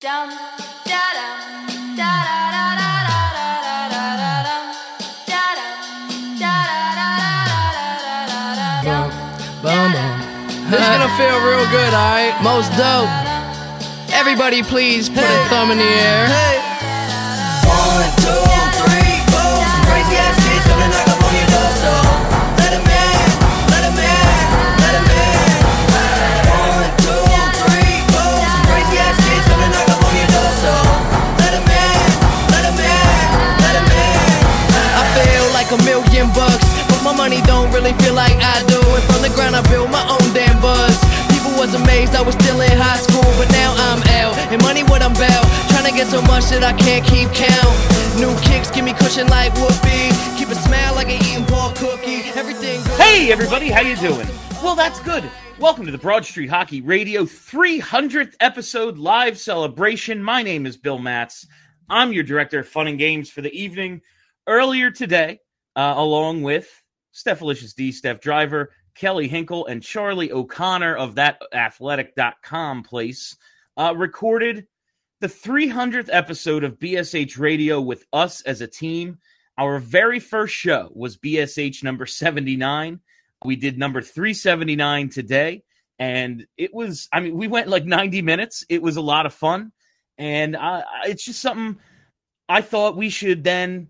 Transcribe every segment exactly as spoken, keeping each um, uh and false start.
Dum da-dum, da-da-da-da-da-da-da-da-da-dum, da-dum, da-da-da-da-da-da-da-dum. This is gonna feel real good, alright? Most dope. Everybody please put hey. a thumb in the air. Hey. One, two, three, four. Some crazy ass kids come and knock up on your door, so let them in, let them in, let them in. One, two, three, four. Some crazy ass kids come and knock up on your door, so let them in, let them in, let them in. I feel like a million bucks, but my money don't really feel like I do. And from the ground I built my own damn buzz. Was amazed I was still in high school, but now I'm out, and money what I'm about, trying to get so much that I can't keep count. New kicks give me cushion like whoopee, keep a smile like an eating ball cookie, everything good. Hey everybody, how you doing? Well, that's good. Welcome to the Broad Street Hockey Radio three hundredth episode live celebration. My name is Bill Matz. I'm your director of fun and games for the evening. Earlier today, uh, along with Stephalicious D, Steph Driver, Kelly Hinkle, and Charlie O'Connor of that athletic dot com place uh, recorded the three hundredth episode of B S H Radio with us as a team. Our very first show was B S H number seventy-nine. We did number three seventy-nine today, and it was, I mean, we went like ninety minutes. It was a lot of fun, and uh, it's just something I thought we should then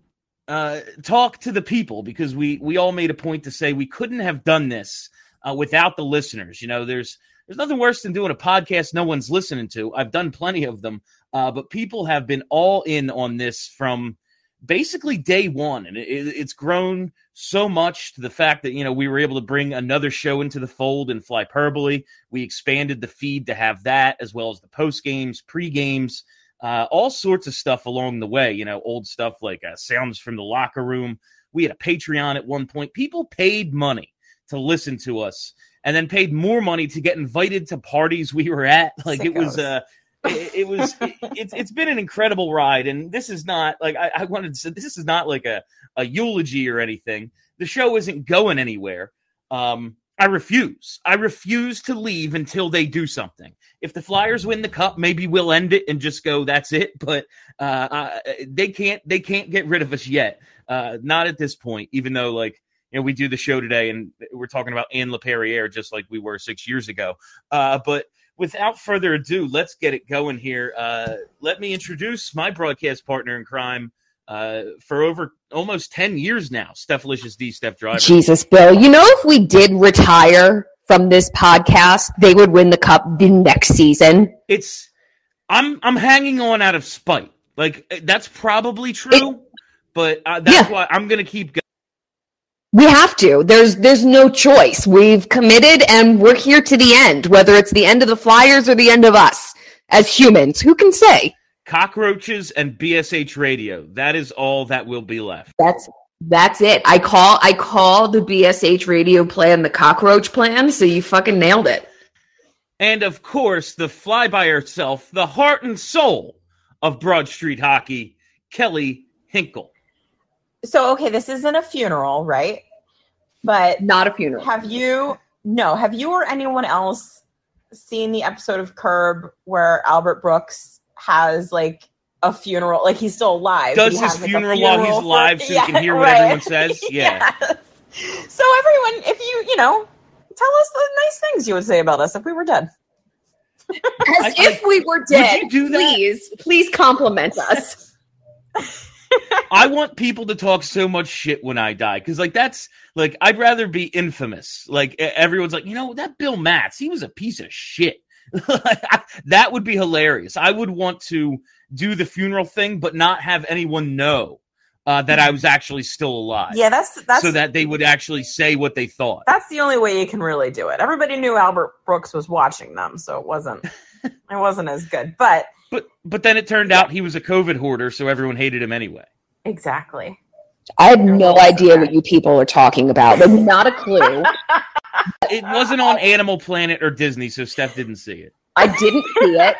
Uh, talk to the people, because we we all made a point to say we couldn't have done this uh, without the listeners. You know, there's there's nothing worse than doing a podcast no one's listening to. I've done plenty of them, uh, but people have been all in on this from basically day one, and it, it's grown so much to the fact that, you know, we were able to bring another show into the fold and Flyperbole. We expanded the feed to have that, as well as the post games, pre games. Uh, all sorts of stuff along the way, you know, old stuff like uh, sounds from the locker room. We had a Patreon at one point. People paid money to listen to us, and then paid more money to get invited to parties we were at. Like Sickos. it was, uh, it, it was, it, it's it's been an incredible ride. And this is not like I, I wanted to say, this is not like a a eulogy or anything. The show isn't going anywhere. Um, I refuse. I refuse to leave until they do something. If the Flyers win the cup, maybe we'll end it and just go, that's it. But uh, uh, they can't they can't get rid of us yet. Uh, not at this point, even though, like, you know, we do the show today and we're talking about Anne LaPerriere just like we were six years ago. Uh, but without further ado, let's get it going here. Uh, let me introduce my broadcast partner in crime, Uh, for over almost ten years now, Stephalicious D, Steph Driver. Jesus, Bill. You know, if we did retire from this podcast, they would win the cup the next season. It's, I'm I'm hanging on out of spite. Like, that's probably true, it, but uh, that's yeah. why I'm going to keep going. We have to. There's there's no choice. We've committed, and we're here to the end, whether it's the end of the Flyers or the end of us as humans. Who can say? Cockroaches and B S H Radio. That is all that will be left. That's that's it. I call I call the B S H Radio plan the cockroach plan, so you fucking nailed it. And of course, the fly by herself, the heart and soul of Broad Street Hockey, Kelly Hinkle. So, okay, this isn't a funeral, right? But not a funeral. Have you no, have you or anyone else seen the episode of Curb where Albert Brooks has like a funeral, like he's still alive. Does his has, like, funeral, funeral while he's alive for, so yeah, you can hear what right. everyone says? Yeah. Yes. So everyone, if you, you know, tell us the nice things you would say about us if we were dead. As I, if I, we were dead, would you do that? Please, please compliment us. I want people to talk so much shit when I die, because like that's like I'd rather be infamous. Like everyone's like, you know, that Bill Matz, he was a piece of shit. That would be hilarious. I would want to do the funeral thing, but not have anyone know uh, that I was actually still alive. Yeah, that's that's so that they would actually say what they thought. That's the only way you can really do it. Everybody knew Albert Brooks was watching them, so it wasn't it wasn't as good. But but but then it turned yeah. out he was a COVID hoarder, so everyone hated him anyway. Exactly. I have no idea what you people are talking about. Like, not a clue. It wasn't on Animal Planet or Disney, so Steph didn't see it. I didn't see it.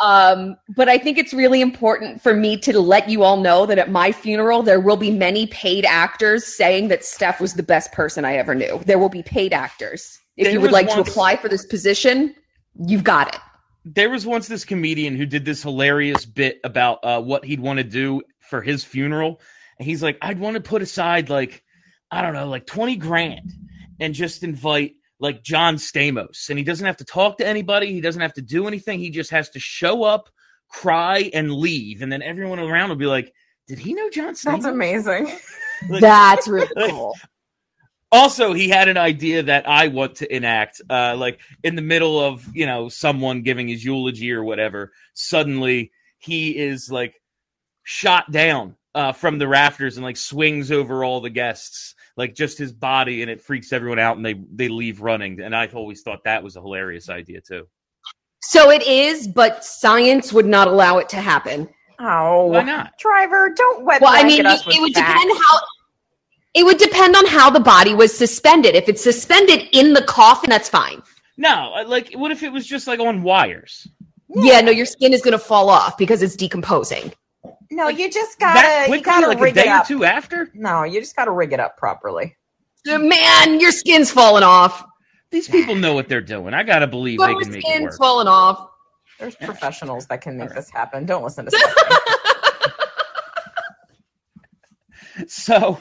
Um, but I think it's really important for me to let you all know that at my funeral, there will be many paid actors saying that Steph was the best person I ever knew. There will be paid actors. If there you would like once- to apply for this position, you've got it. there was once this comedian who did this hilarious bit about uh, what he'd want to do for his funeral. And he's like, I'd want to put aside like, I don't know, like twenty grand and just invite like John Stamos. And he doesn't have to talk to anybody. He doesn't have to do anything. He just has to show up, cry, and leave. And then everyone around will be like, did he know John Stamos? That's amazing. Like, that's really cool. Like, also, he had an idea that I want to enact, uh, like in the middle of, you know, someone giving his eulogy or whatever. Suddenly he is like shot down uh, from the rafters and like swings over all the guests, like just his body, and it freaks everyone out and they, they leave running. And I've always thought that was a hilarious idea too. So it is, but science would not allow it to happen. Oh, why not? Driver, don't wet well, blanket I mean, us with it would facts. depend how. It would depend on how the body was suspended. If it's suspended in the coffin, that's fine. No, like, what if it was just, like, on wires? Yeah, yeah no, your skin is going to fall off because it's decomposing. No, like, you just got to like rig a day it up. Or two after? No, you just got to rig it up properly. Man, your skin's falling off. These people know what they're doing. I got to believe but they can make it work. Your skin's falling off. There's professionals that can make right. this happen. Don't listen to stuff. So...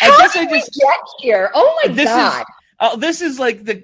How I guess did I just, we get here? Oh my this god! Is, uh, this is like the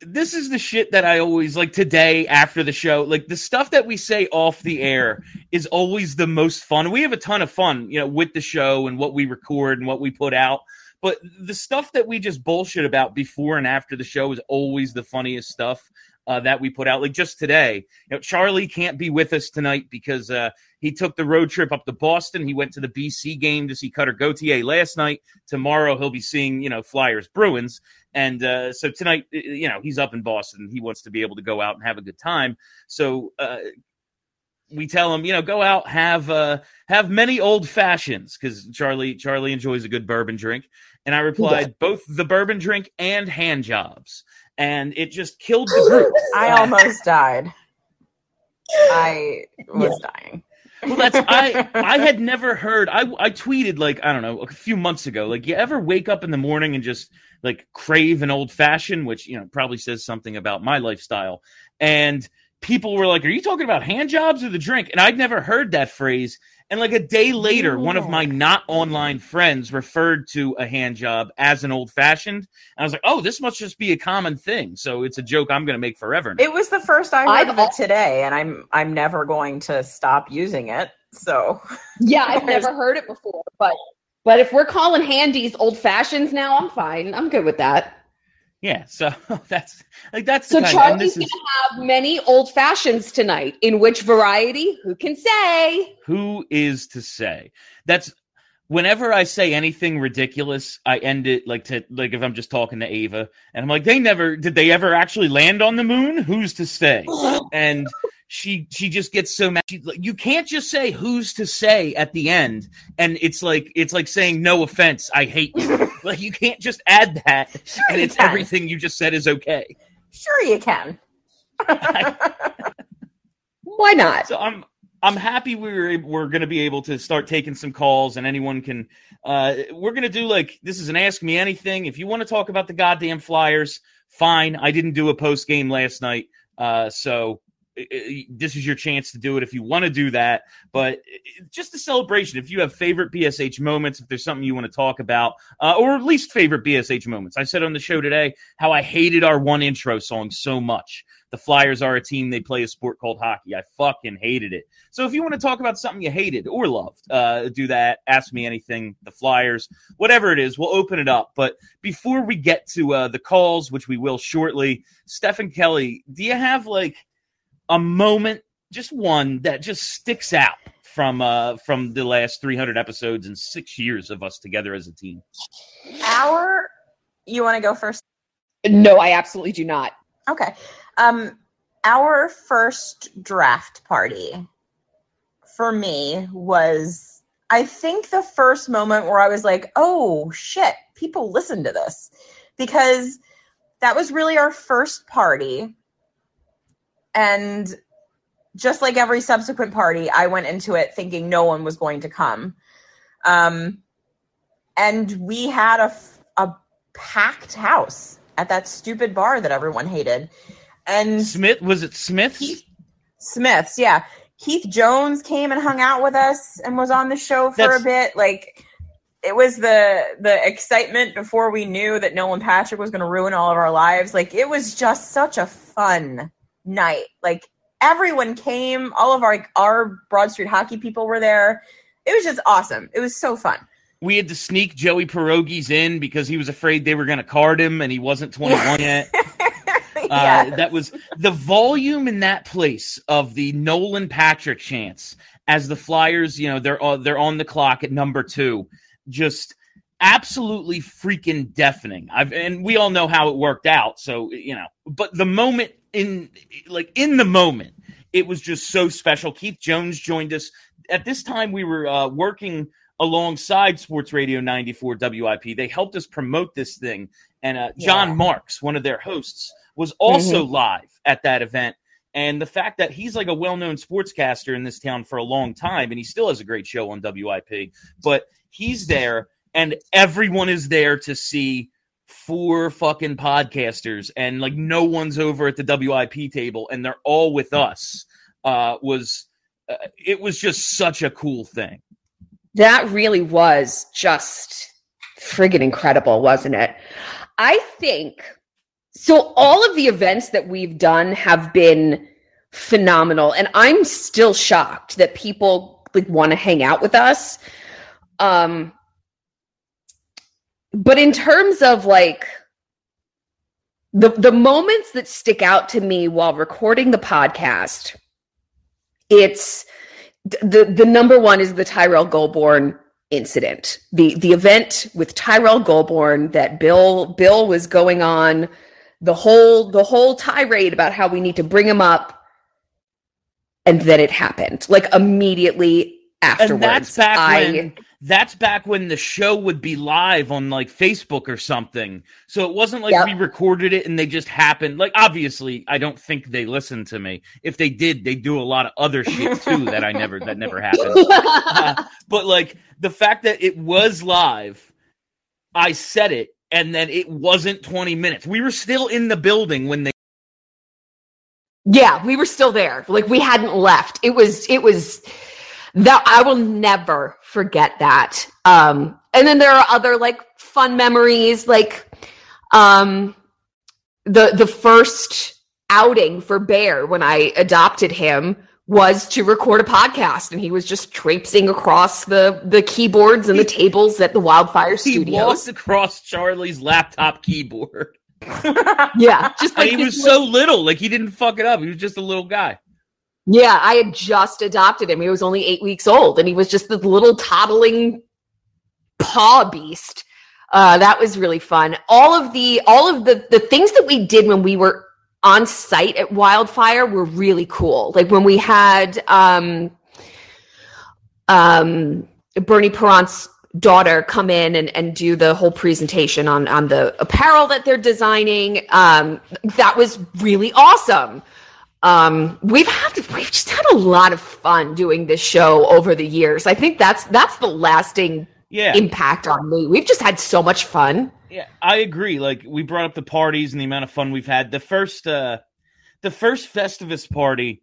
this is the shit that I always like today after the show. Like the stuff that we say off the air is always the most fun. We have a ton of fun, you know, with the show and what we record and what we put out. But the stuff that we just bullshit about before and after the show is always the funniest stuff uh, that we put out. Like just today, you know, Charlie can't be with us tonight because uh, he took the road trip up to Boston. He went to the B C game to see Cutter Gauthier last night. Tomorrow he'll be seeing, you know, Flyers Bruins. And uh, so tonight, you know, he's up in Boston. He wants to be able to go out and have a good time. So uh, we tell him, you know, go out, have uh, have many old fashions because Charlie Charlie enjoys a good bourbon drink. And I replied, yeah. both the bourbon drink and hand jobs. And it just killed the group. I almost died. I was yeah. dying. Well, that's I I had never heard. I, I tweeted, like, I don't know, a few months ago, like, you ever wake up in the morning and just, like, crave an old fashioned, which, you know, probably says something about my lifestyle. And people were like, are you talking about hand jobs or the drink? And I'd never heard that phrase. And like a day later, one of my not online friends referred to a hand job as an old fashioned. And I was like, oh, this must just be a common thing. So it's a joke I'm going to make forever now. It was the first I heard I've, of it today, and I'm I'm never going to stop using it. So yeah, I've never heard it before. But but if we're calling handies old fashions now, I'm fine. I'm good with that. Yeah, so that's like that's so the kind Charlie's of, is, gonna have many old fashions tonight. In which variety? Who can say? Who is to say? That's whenever I say anything ridiculous, I end it like to like if I'm just talking to Ava and I'm like, they never did they ever actually land on the moon? Who's to say? And she she just gets so mad. She, like, you can't just say who's to say at the end, and it's like it's like saying no offense, I hate you. Like, you can't just add that, sure and it's can. Everything you just said is okay. Sure you can. Why not? So I'm I'm happy we were, we're going to be able to start taking some calls, and anyone can uh, – we're going to do, like, this is an Ask Me Anything. If you want to talk about the goddamn Flyers, fine. I didn't do a post-game last night, uh, so – this is your chance to do it if you want to do that, but just a celebration. If you have favorite B S H moments, if there's something you want to talk about, uh, or at least favorite B S H moments. I said on the show today how I hated our one intro song so much. The Flyers are a team. They play a sport called hockey. I fucking hated it. So if you want to talk about something you hated or loved, uh, do that. Ask me anything. The Flyers, whatever it is, we'll open it up. But before we get to uh, the calls, which we will shortly, Steph and Kelly, do you have like a moment, just one, that just sticks out from uh, from the last three hundred episodes and six years of us together as a team? Our, you want to go first? No, I absolutely do not. Okay. Um, our first draft party for me was, I think, the first moment where I was like, oh, shit, people listen to this. Because that was really our first party. And just like every subsequent party, I went into it thinking no one was going to come. Um, and we had a, a packed house at that stupid bar that everyone hated. And Smith, was it Smith's? Keith, Smiths, yeah. Keith Jones came and hung out with us and was on the show for That's- a bit. Like, it was the the excitement before we knew that Nolan Patrick was going to ruin all of our lives. Like, it was just such a fun night. Like, everyone came. All of our our Broad Street Hockey people were there. It was just awesome. It was so fun. We had to sneak Joey Pierogies in because he was afraid they were going to card him, and he wasn't twenty-one yet. Uh, yes. That was the volume in that place of the Nolan Patrick chants as the Flyers, you know, they're uh, they're on the clock at number two. Just absolutely freaking deafening. I've and we all know how it worked out. So, you know, but the moment in like in the moment, it was just so special. Keith Jones joined us at this time. We were uh, working alongside Sports Radio ninety-four W I P. They helped us promote this thing. And uh, John yeah. Marks, one of their hosts, was also mm-hmm. live at that event. And the fact that he's like a well-known sportscaster in this town for a long time, and he still has a great show on W I P, but he's there, and everyone is there to see four fucking podcasters, and like no one's over at the W I P table, and they're all with us. Uh, was uh, it was just such a cool thing. That really was just friggin' incredible, wasn't it? I think so. All of the events that we've done have been phenomenal, and I'm still shocked that people like want to hang out with us. Um, but in terms of like the the moments that stick out to me while recording the podcast, it's the the number one is the Tyrell Goldborn incident, the the event with Tyrell Goldborn that Bill Bill was going on the whole the whole tirade about how we need to bring him up, and then it happened like immediately afterwards. And that's back I, when that's back when the show would be live on like Facebook or something, so it wasn't like yep. we recorded it and they just happened. Like obviously, I don't think they listened to me. If they did, they do a lot of other shit too that I never that never happened. uh, but like. The fact that it was live, I said it, and then it wasn't twenty minutes. We were still in the building when they... Yeah, we were still there. Like, we hadn't left. It was... It was that I will never forget that. Um, and then there are other, like, fun memories. Like, um, the the first outing for Bear when I adopted him was to record a podcast, and he was just traipsing across the, the keyboards and the tables at the Wildfire Studios. He walked across Charlie's laptop keyboard. Yeah. Just like and he was little, so little. Like, he didn't fuck it up. He was just a little guy. Yeah, I had just adopted him. He was only eight weeks old, and he was just this little toddling paw beast. Uh, that was really fun. All of the all of the, the things that we did when we were on site at Wildfire were really cool. Like when we had um, um, Bernie Perrant's daughter come in and, and do the whole presentation on, on the apparel that they're designing. Um, that was really awesome. Um, we've had we've just had a lot of fun doing this show over the years. I think that's that's the lasting yeah. impact on me. We've just had so much fun. Yeah, I agree. Like, we brought up the parties and the amount of fun we've had. The first uh, the first Festivus party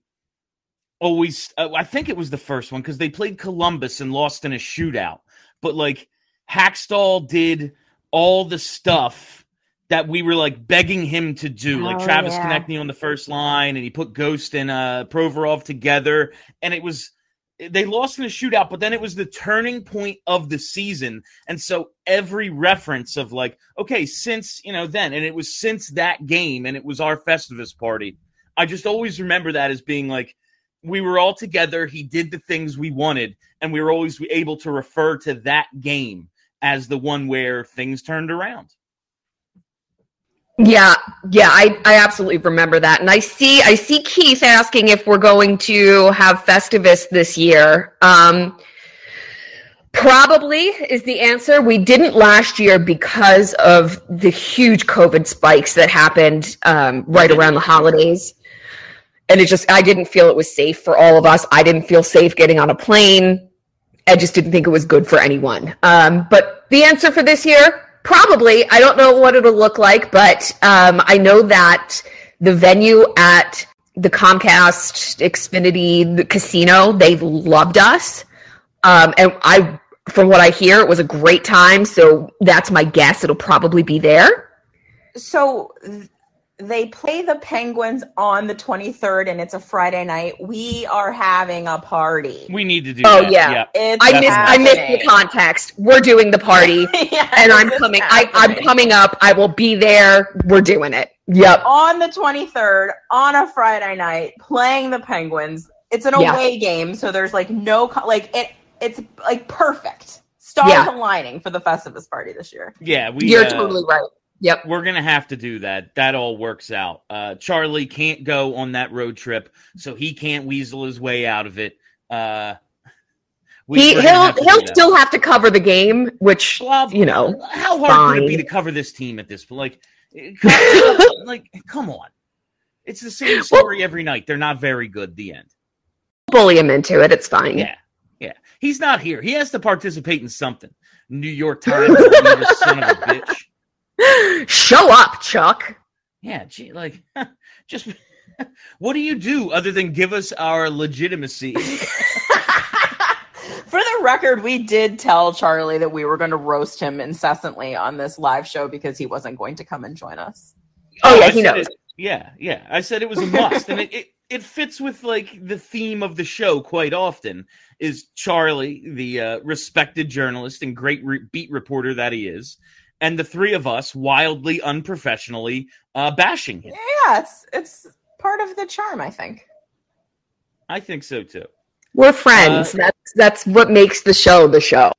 always uh, – I think it was the first one because they played Columbus and lost in a shootout. But, like, Hackstall did all the stuff that we were, like, begging him to do. Oh, like, Travis yeah. Konechny on the first line, and he put Ghost and uh, Provorov together. And it was – they lost in a shootout, but then it was the turning point of the season. And so every reference of like, okay, since, you know, then, and it was since that game and it was our Festivus party. I just always remember that as being like, we were all together. He did the things we wanted, and we were always able to refer to that game as the one where things turned around. Yeah. Yeah. I, I absolutely remember that. And I see, I see Keith asking if we're going to have Festivus this year. Um, probably is the answer. We didn't last year because of the huge COVID spikes that happened, um, right around the holidays. And it just, I didn't feel it was safe for all of us. I didn't feel safe getting on a plane. I just didn't think it was good for anyone. Um, but the answer for this year, probably. I don't know what it'll look like, but um, I know that the venue at the Comcast, Xfinity, the casino, they loved us. Um, and I, from what I hear, it was a great time. So that's my guess. It'll probably be there. So they play the Penguins on the twenty-third, and it's a Friday night. We are having a party. We need to do oh, that. Oh, yeah. Yep. I missed I miss the context. We're doing the party, yeah, and I'm coming. I, I'm coming up. I will be there. We're doing it. Yep. On the twenty-third, on a Friday night, playing the Penguins. It's an away yeah. game, so there's, like, no – like, it. it's, like, perfect. Stars yeah. aligning for the Festivus party this year. Yeah. we. You're uh, totally right. Yep. We're going to have to do that. That all works out. Uh, Charlie can't go on that road trip, so he can't weasel his way out of it. Uh, he, he'll he'll still have to cover the game, which, well, you know. How hard fine. would it be to cover this team at this point? Like, come, like, come on. It's the same story well, every night. They're not very good, the end. Bully him into it. It's fine. Yeah. Yeah. He's not here. He has to participate in something. New York Times, son of a bitch. Show up, Chuck. Yeah, gee, like, just what do you do other than give us our legitimacy? For the record, we did tell Charlie that we were going to roast him incessantly on this live show because he wasn't going to come and join us. Oh, yeah, I he knows. It, yeah, yeah. I said it was a must, and it, it, it fits with, like, the theme of the show quite often is Charlie, the uh, respected journalist and great re- beat reporter that he is, and the three of us wildly, unprofessionally uh, bashing him. Yeah, it's it's part of the charm, I think. I think so, too. We're friends. Uh, that's, that's what makes the show the show.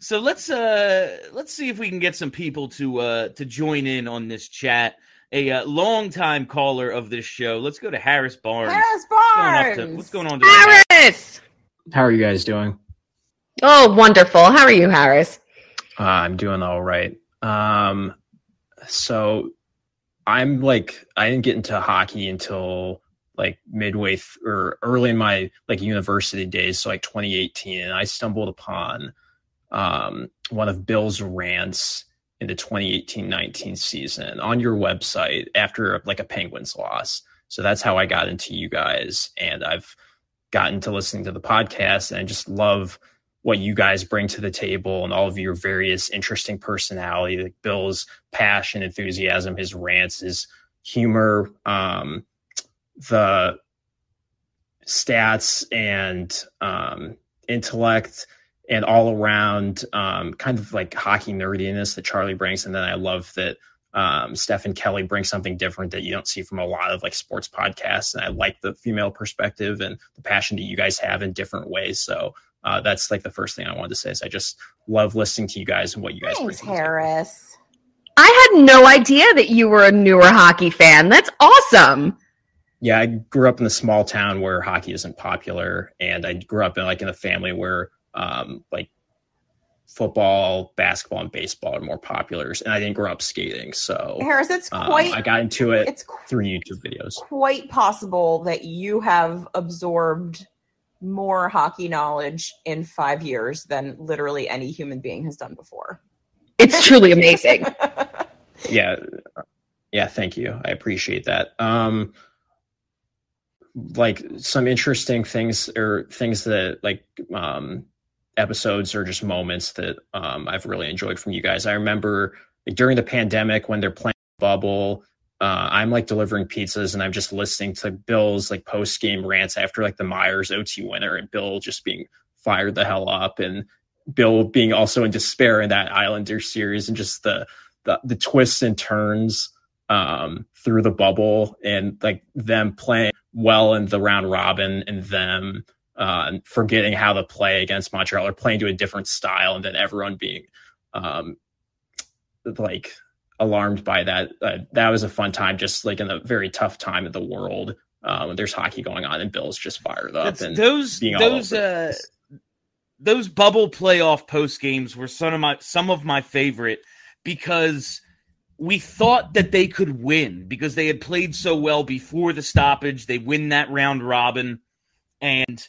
So let's uh, let's see if we can get some people to uh, to join in on this chat. A uh, longtime caller of this show. Let's go to Harris Barnes. Harris Barnes! What's going, to, what's going on today? Harris! How are you guys doing? Oh, wonderful. How are you, Harris? Uh, I'm doing all right. Um, so I'm like, I didn't get into hockey until like midway th- or early in my like university days. So like twenty eighteen, and I stumbled upon um, one of Bill's rants in the twenty eighteen nineteen season on your website after like a Penguins loss. So that's how I got into you guys. And I've gotten to listening to the podcast, and I just love what you guys bring to the table and all of your various interesting personality, like Bill's passion, enthusiasm, his rants, his humor, um, the stats and um, intellect, and all around um, kind of like hockey nerdiness that Charlie brings. And then I love that um, Steph and Kelly bring something different that you don't see from a lot of like sports podcasts. And I like the female perspective and the passion that you guys have in different ways. So, Uh, that's like the first thing I wanted to say is I just love listening to you guys and what you guys bring. Thanks, Harris. I had no idea that you were a newer hockey fan. That's awesome. Yeah, I grew up in a small town where hockey isn't popular, and I grew up in like in a family where um, like football, basketball, and baseball are more popular. And I didn't grow up skating, so Harris, it's quite. Um, I got into it it's through YouTube videos. Quite possible that you have absorbed more hockey knowledge in five years than literally any human being has done before. It's truly amazing. yeah. Yeah. Thank you. I appreciate that. Um, like some interesting things or things that like, um, episodes or just moments that, um, I've really enjoyed from you guys. I remember during the pandemic when they're playing bubble, Uh, I'm like delivering pizzas and I'm just listening to Bill's like post game rants after like the Myers O T winner and Bill just being fired the hell up and Bill being also in despair in that Islander series and just the the, the twists and turns um, through the bubble and like them playing well in the round robin and them uh, forgetting how to play against Montreal or playing to a different style and then everyone being um, like alarmed by that. Uh, that was a fun time, just like in the very tough time of the world um, when there's hockey going on and Bill's just fired up. That's, and those being those uh, those bubble playoff post games were some of my some of my favorite because we thought that they could win because they had played so well before the stoppage. They win that round robin, and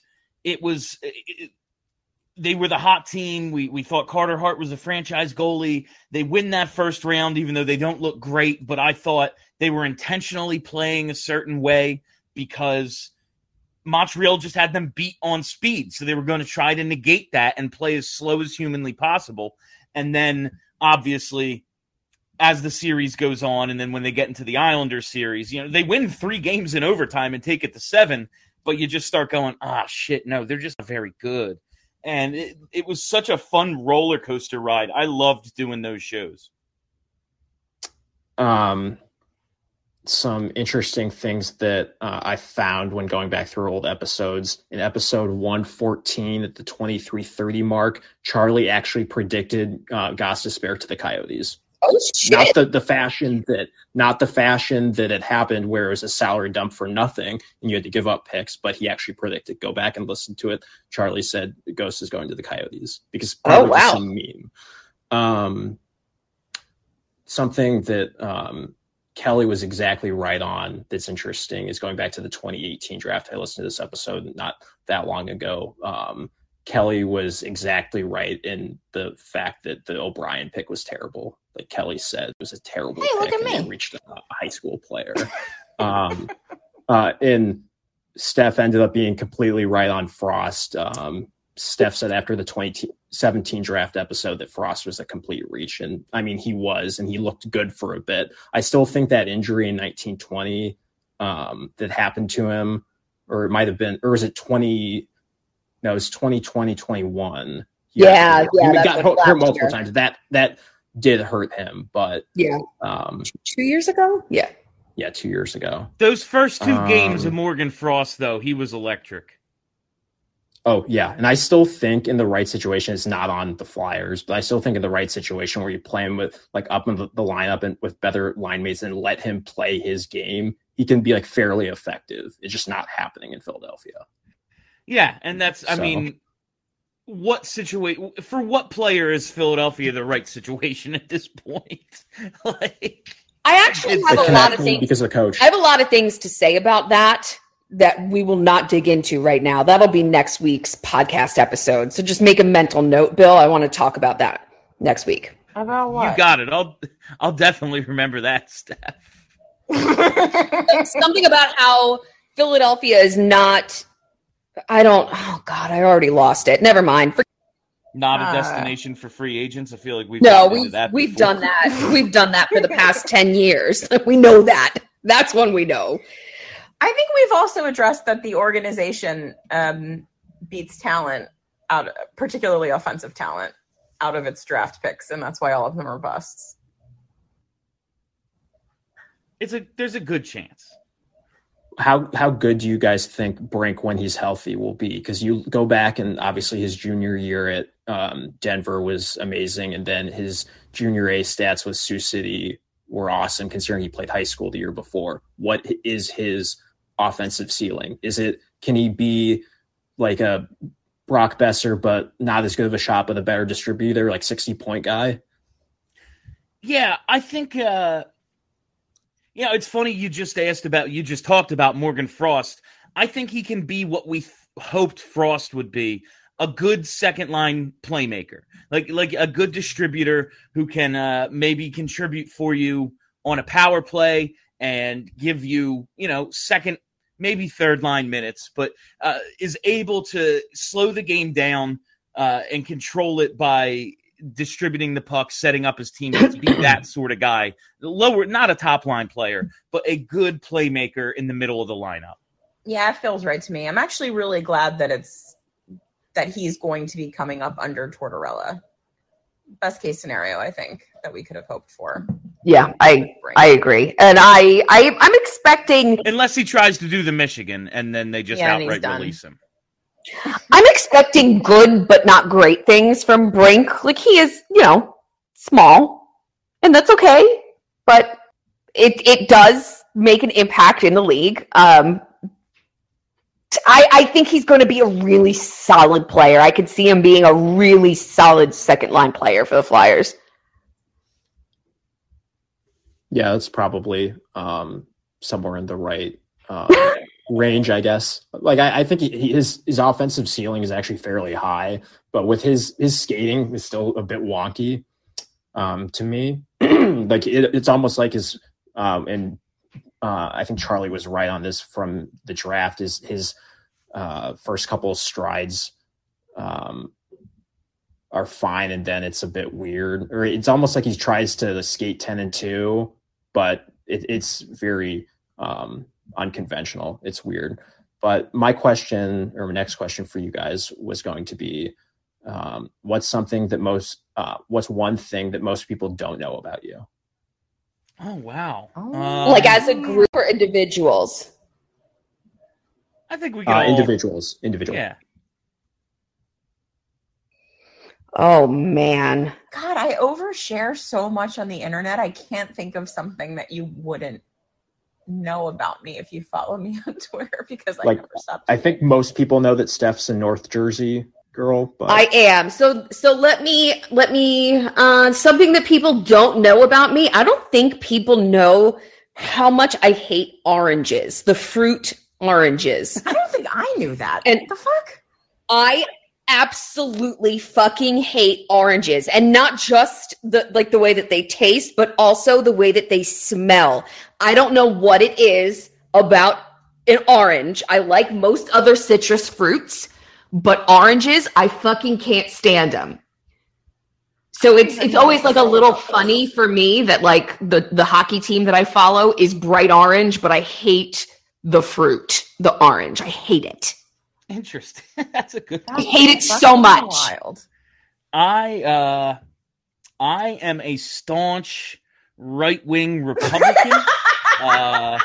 it was. It, They were the hot team. We we thought Carter Hart was the franchise goalie. They win that first round, even though they don't look great. But I thought They were intentionally playing a certain way because Montreal just had them beat on speed. So they were going to try to negate that and play as slow as humanly possible. And then, obviously, as the series goes on, and then when they get into the Islanders series, you know, they win three games in overtime and take it to seven, but you just start going, ah, shit, no, they're just not very good. And it, it was such a fun roller coaster ride. I loved doing those shows. Um, some interesting things that uh, I found when going back through old episodes. In episode one fourteen, at the twenty-three thirty mark, Charlie actually predicted uh, Gostisbehere to the Coyotes. Oh, shit. Not the, the fashion that not the fashion that it happened, where it was a salary dump for nothing and you had to give up picks, but he actually predicted. Go back and listen to it. Charlie said the Ghost is going to the Coyotes because oh wow, some meme. Um, something that um, Kelly was exactly right on. That's interesting is going back to the twenty eighteen draft. I listened to this episode not that long ago. Um, Kelly was exactly right in the fact that the O'Brien pick was terrible. Like Kelly said, it was a terrible hey, pick. Look at me. And they reached a high school player. um, uh, and Steph ended up being completely right on Frost. Um, Steph said after the twenty seventeen draft episode that Frost was a complete reach. And, I mean, he was, and he looked good for a bit. I still think that injury in nineteen twenty um, that happened to him, or it might have been – or was it twenty – No, it was twenty twenty, twenty-one. Yeah, yeah. He yeah, got hurt, hurt multiple year. times. That that did hurt him, but yeah, um, two years ago. Yeah, yeah, two years ago. Those first two um, games of Morgan Frost, though, he was electric. Oh yeah, and I still think in the right situation, it's not on the Flyers, but I still think in the right situation where you play him with like up in the, the lineup and with better line mates and let him play his game, he can be like fairly effective. It's just not happening in Philadelphia. Yeah, and that's, I so. mean, what situation, for what player is Philadelphia the right situation at this point? Like, I actually have a lot of things, because of the coach. I have a lot of things to say about that that we will not dig into right now. That'll be next week's podcast episode. So just make a mental note, Bill. I want to talk about that next week. About what? You got it. I'll, I'll definitely remember that, Steph. Something about how Philadelphia is not... I don't, oh God, I already lost it. Never mind. For, Not a destination uh, for free agents. I feel like we've no, we've, that we've done that. We've done that for the past ten years. We know that. That's one we know. I think we've also addressed that the organization um, beats talent, out, particularly offensive talent, out of its draft picks, and that's why all of them are busts. It's a, there's a good chance. How how good do you guys think Brink, when he's healthy, will be? Because you go back and obviously his junior year at um, Denver was amazing, and then his junior A stats with Sioux City were awesome, considering he played high school the year before. What is his offensive ceiling? Is it can he be like a Brock Besser, but not as good of a shot, but a better distributor, like sixty point guy? Yeah, I think. Uh... You know, it's funny you just asked about, you just talked about Morgan Frost. I think he can be what we th- hoped Frost would be, a good second-line playmaker, like like a good distributor who can uh, maybe contribute for you on a power play and give you, you know, second, maybe third-line minutes, but uh, is able to slow the game down uh, and control it by – distributing the puck, setting up his teammates, be that sort of guy. Lower, not a top-line player, but a good playmaker in the middle of the lineup. Yeah, it feels right to me. I'm actually really glad that it's that he's going to be coming up under Tortorella. Best-case scenario, I think, that we could have hoped for. Yeah, I I agree. And I, I, I'm expecting... Unless he tries to do the Michigan, and then they just yeah, outright release him. I'm expecting good but not great things from Brink. Like, he is, you know, small, and that's okay. But it it does make an impact in the league. Um, I, I think he's going to be a really solid player. I could see him being a really solid second-line player for the Flyers. Yeah, that's probably um, somewhere in the right um range, I guess. Like, I, I think he, he, his his offensive ceiling is actually fairly high, but with his his skating is still a bit wonky um, to me. Like, it, it's almost like his um, and uh, I think Charlie was right on this from the draft, is his uh, first couple of strides um, are fine. And then it's a bit weird, or it's almost like he tries to skate ten and two, but it, it's very um, unconventional. It's weird. But my question, or my next question for you guys, was going to be, um, what's something that most, uh, what's one thing that most people don't know about you? Oh, wow. Um, like as a group or individuals? I think we can uh, all... Individuals, individuals. Yeah. Oh, man. God, I overshare so much on the internet. I can't think of something that you wouldn't know about me if you follow me on Twitter, because I like, never stopped. I think most people know that Steph's a North Jersey girl. But... I am. So so let me, let me uh, something that people don't know about me. I don't think people know how much I hate oranges, the fruit oranges. I don't think I knew that. And what the fuck? I... absolutely fucking hate oranges, and not just the like the way that they taste, but also the way that they smell. I don't know what it is about an orange. I like most other citrus fruits, but oranges, I fucking can't stand them. So it's it's always like a little funny for me that like the the hockey team that I follow is bright orange, but I hate the fruit, the orange. I hate it. Interesting. That's a good one. I hate it so much. Wild. I uh, I am a staunch right-wing Republican. uh,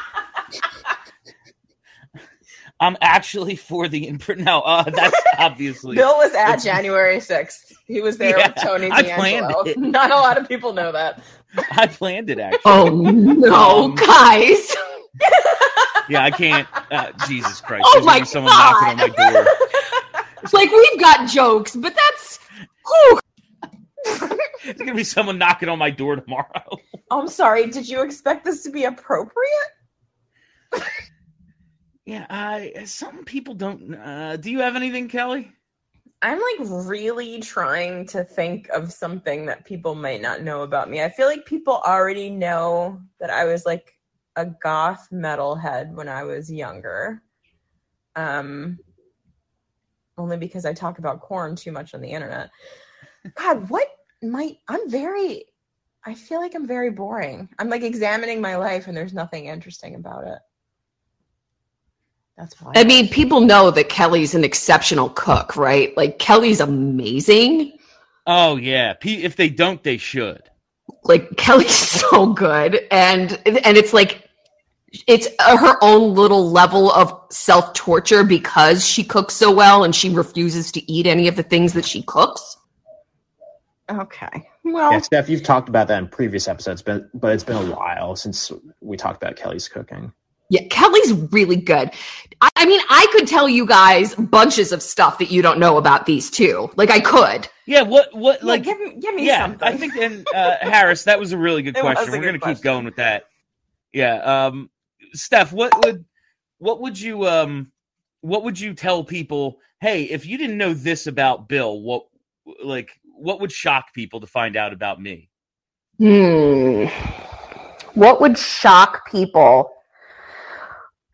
I'm actually for the imprint. No, uh, that's obviously. Bill was at January sixth. He was there yeah, with Tony I D'Angelo. Planned it. Not a lot of people know that. I planned it, actually. Oh, no, um, guys. Yeah, I can't. Uh, Jesus Christ! Oh my someone God! Knocking on my door. It's like we've got jokes, but that's. It's gonna be someone knocking on my door tomorrow. I'm sorry. Did you expect this to be appropriate? Yeah, I. Some people don't. Uh, do you have anything, Kelly? I'm like really trying to think of something that people might not know about me. I feel like people already know that I was like a goth metalhead when I was younger. Um, only because I talk about corn too much on the internet. God, what might, I'm very, I feel like I'm very boring. I'm like examining my life and there's nothing interesting about it. That's why. I mean, people know that Kelly's an exceptional cook, right? Like Kelly's amazing. Oh yeah. If they don't, they should. Like Kelly's so good, and and it's like it's her own little level of self-torture because she cooks so well and she refuses to eat any of the things that she cooks. Okay. Well, yeah, Steph, you've talked about that in previous episodes, but but it's been a while since we talked about Kelly's cooking. Yeah, Kelly's really good. I, I mean, I could tell you guys bunches of stuff that you don't know about these two. Like, I could. Yeah, what, what, yeah, like, give me, give me yeah, something. I think, and uh, Harris, that was a really good question. We're going to keep going with that. Yeah, um, Steph, what would, what would you, um, what would you tell people? Hey, if you didn't know this about Bill, what, like, what would shock people to find out about me? Hmm. What would shock people?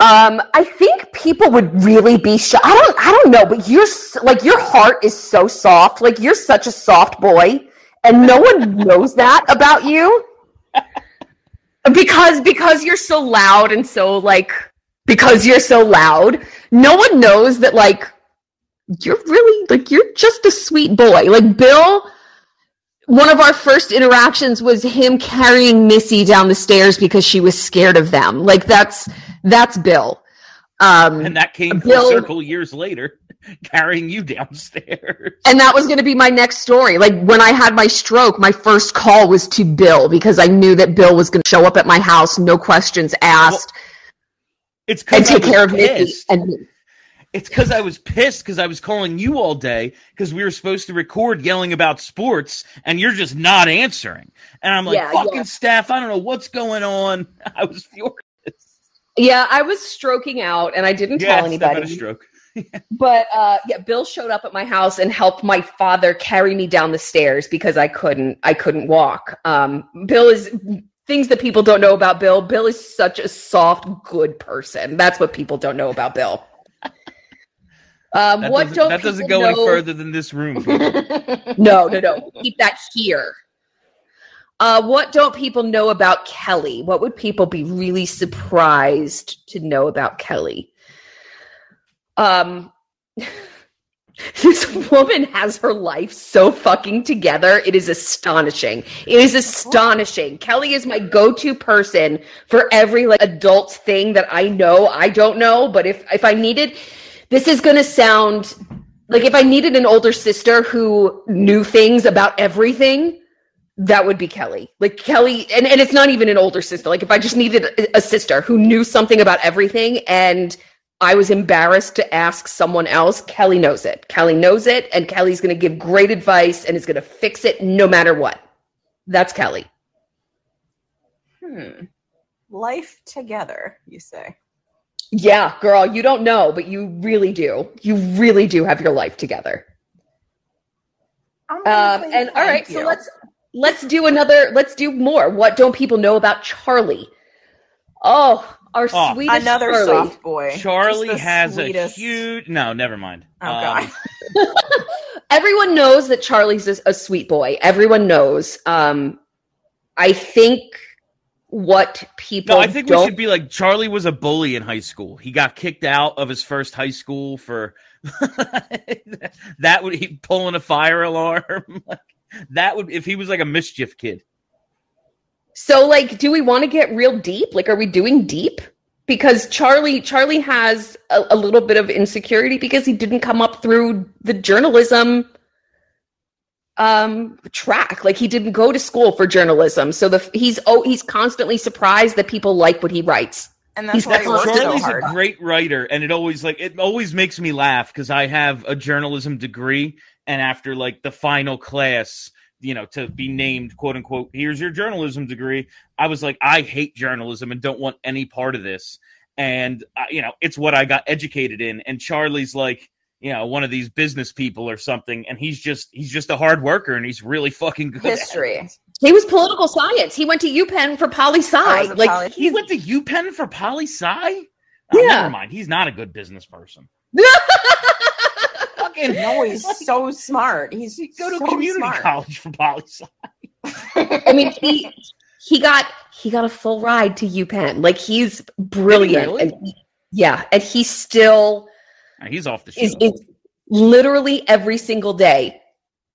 Um, I think people would really be shocked. I don't, I don't know, but you're like, your heart is so soft. Like you're such a soft boy and no one knows that about you because, because you're so loud. And so like, because you're so loud, no one knows that like, you're really like, you're just a sweet boy. Like Bill, one of our first interactions was him carrying Missy down the stairs because she was scared of them. Like that's, That's Bill. Um, and that came full circle years later, carrying you downstairs. And that was going to be my next story. Like, when I had my stroke, my first call was to Bill because I knew that Bill was going to show up at my house, no questions asked, well, it's and take care of Nikki and me. It's because I was pissed because I was calling you all day because we were supposed to record yelling about sports and you're just not answering. And I'm like, yeah, fucking yeah. Steph, I don't know what's going on. I was furious. Yeah, I was stroking out, and I didn't yes, tell anybody. Yes, a stroke. But uh, yeah, Bill showed up at my house and helped my father carry me down the stairs because I couldn't. I couldn't walk. Um, Bill is things that people don't know about Bill. Bill is such a soft, good person. That's what people don't know about Bill. Um, that what doesn't, don't that doesn't go know... any further than this room. no, no, no. Keep that here. Uh, what don't people know about Kelly? What would people be really surprised to know about Kelly? Um, this woman has her life so fucking together. It is astonishing. It is astonishing. Kelly is my go-to person for every like adult thing that I know. I don't know, but if, if I needed, this is going to sound like if I needed an older sister who knew things about everything, that would be Kelly. Like Kelly, and, and it's not even an older sister. Like if I just needed a, a sister who knew something about everything and I was embarrassed to ask someone else, Kelly knows it. Kelly knows it, and Kelly's going to give great advice and is going to fix it no matter what. That's Kelly. Hmm. Life together, you say. Yeah, girl, you don't know, but you really do. You really do have your life together. Um, and all right, you. so let's... Let's do another, let's do more. What don't people know about Charlie? Oh, our oh, sweetest another Charlie. Soft boy. Charlie has sweetest. a huge, no, never mind. Oh, um, God. Everyone knows that Charlie's a, a sweet boy. Everyone knows. Um, I think what people No, I think don't... we should be like, Charlie was a bully in high school. He got kicked out of his first high school for, that would be pulling a fire alarm. Like, that would, if he was like a mischief kid. So like, do we want to get real deep? Like, are we doing deep? Because Charlie, Charlie has a, a little bit of insecurity because he didn't come up through the journalism um, track. Like he didn't go to school for journalism. So the, he's, oh, he's constantly surprised that people like what he writes. And that's he's why Charlie's so a great writer. And it always like, it always makes me laugh because I have a journalism degree. And after, like, the final class, you know, to be named, quote, unquote, here's your journalism degree, I was like, I hate journalism and don't want any part of this. And, uh, you know, it's what I got educated in. And Charlie's like, you know, one of these business people or something. And he's just he's just a hard worker and he's really fucking good History. At it. He was political science. He went to UPenn for poli-sci. Like, poly- he went to UPenn for poli-sci? Oh, yeah. Never mind. He's not a good business person. No, he's like, so smart. He's he go to so community smart. College for poli sci. I mean, he he got he got a full ride to UPenn. Like he's brilliant, really? and he, yeah, and he still he's off the show. Is, is literally every single day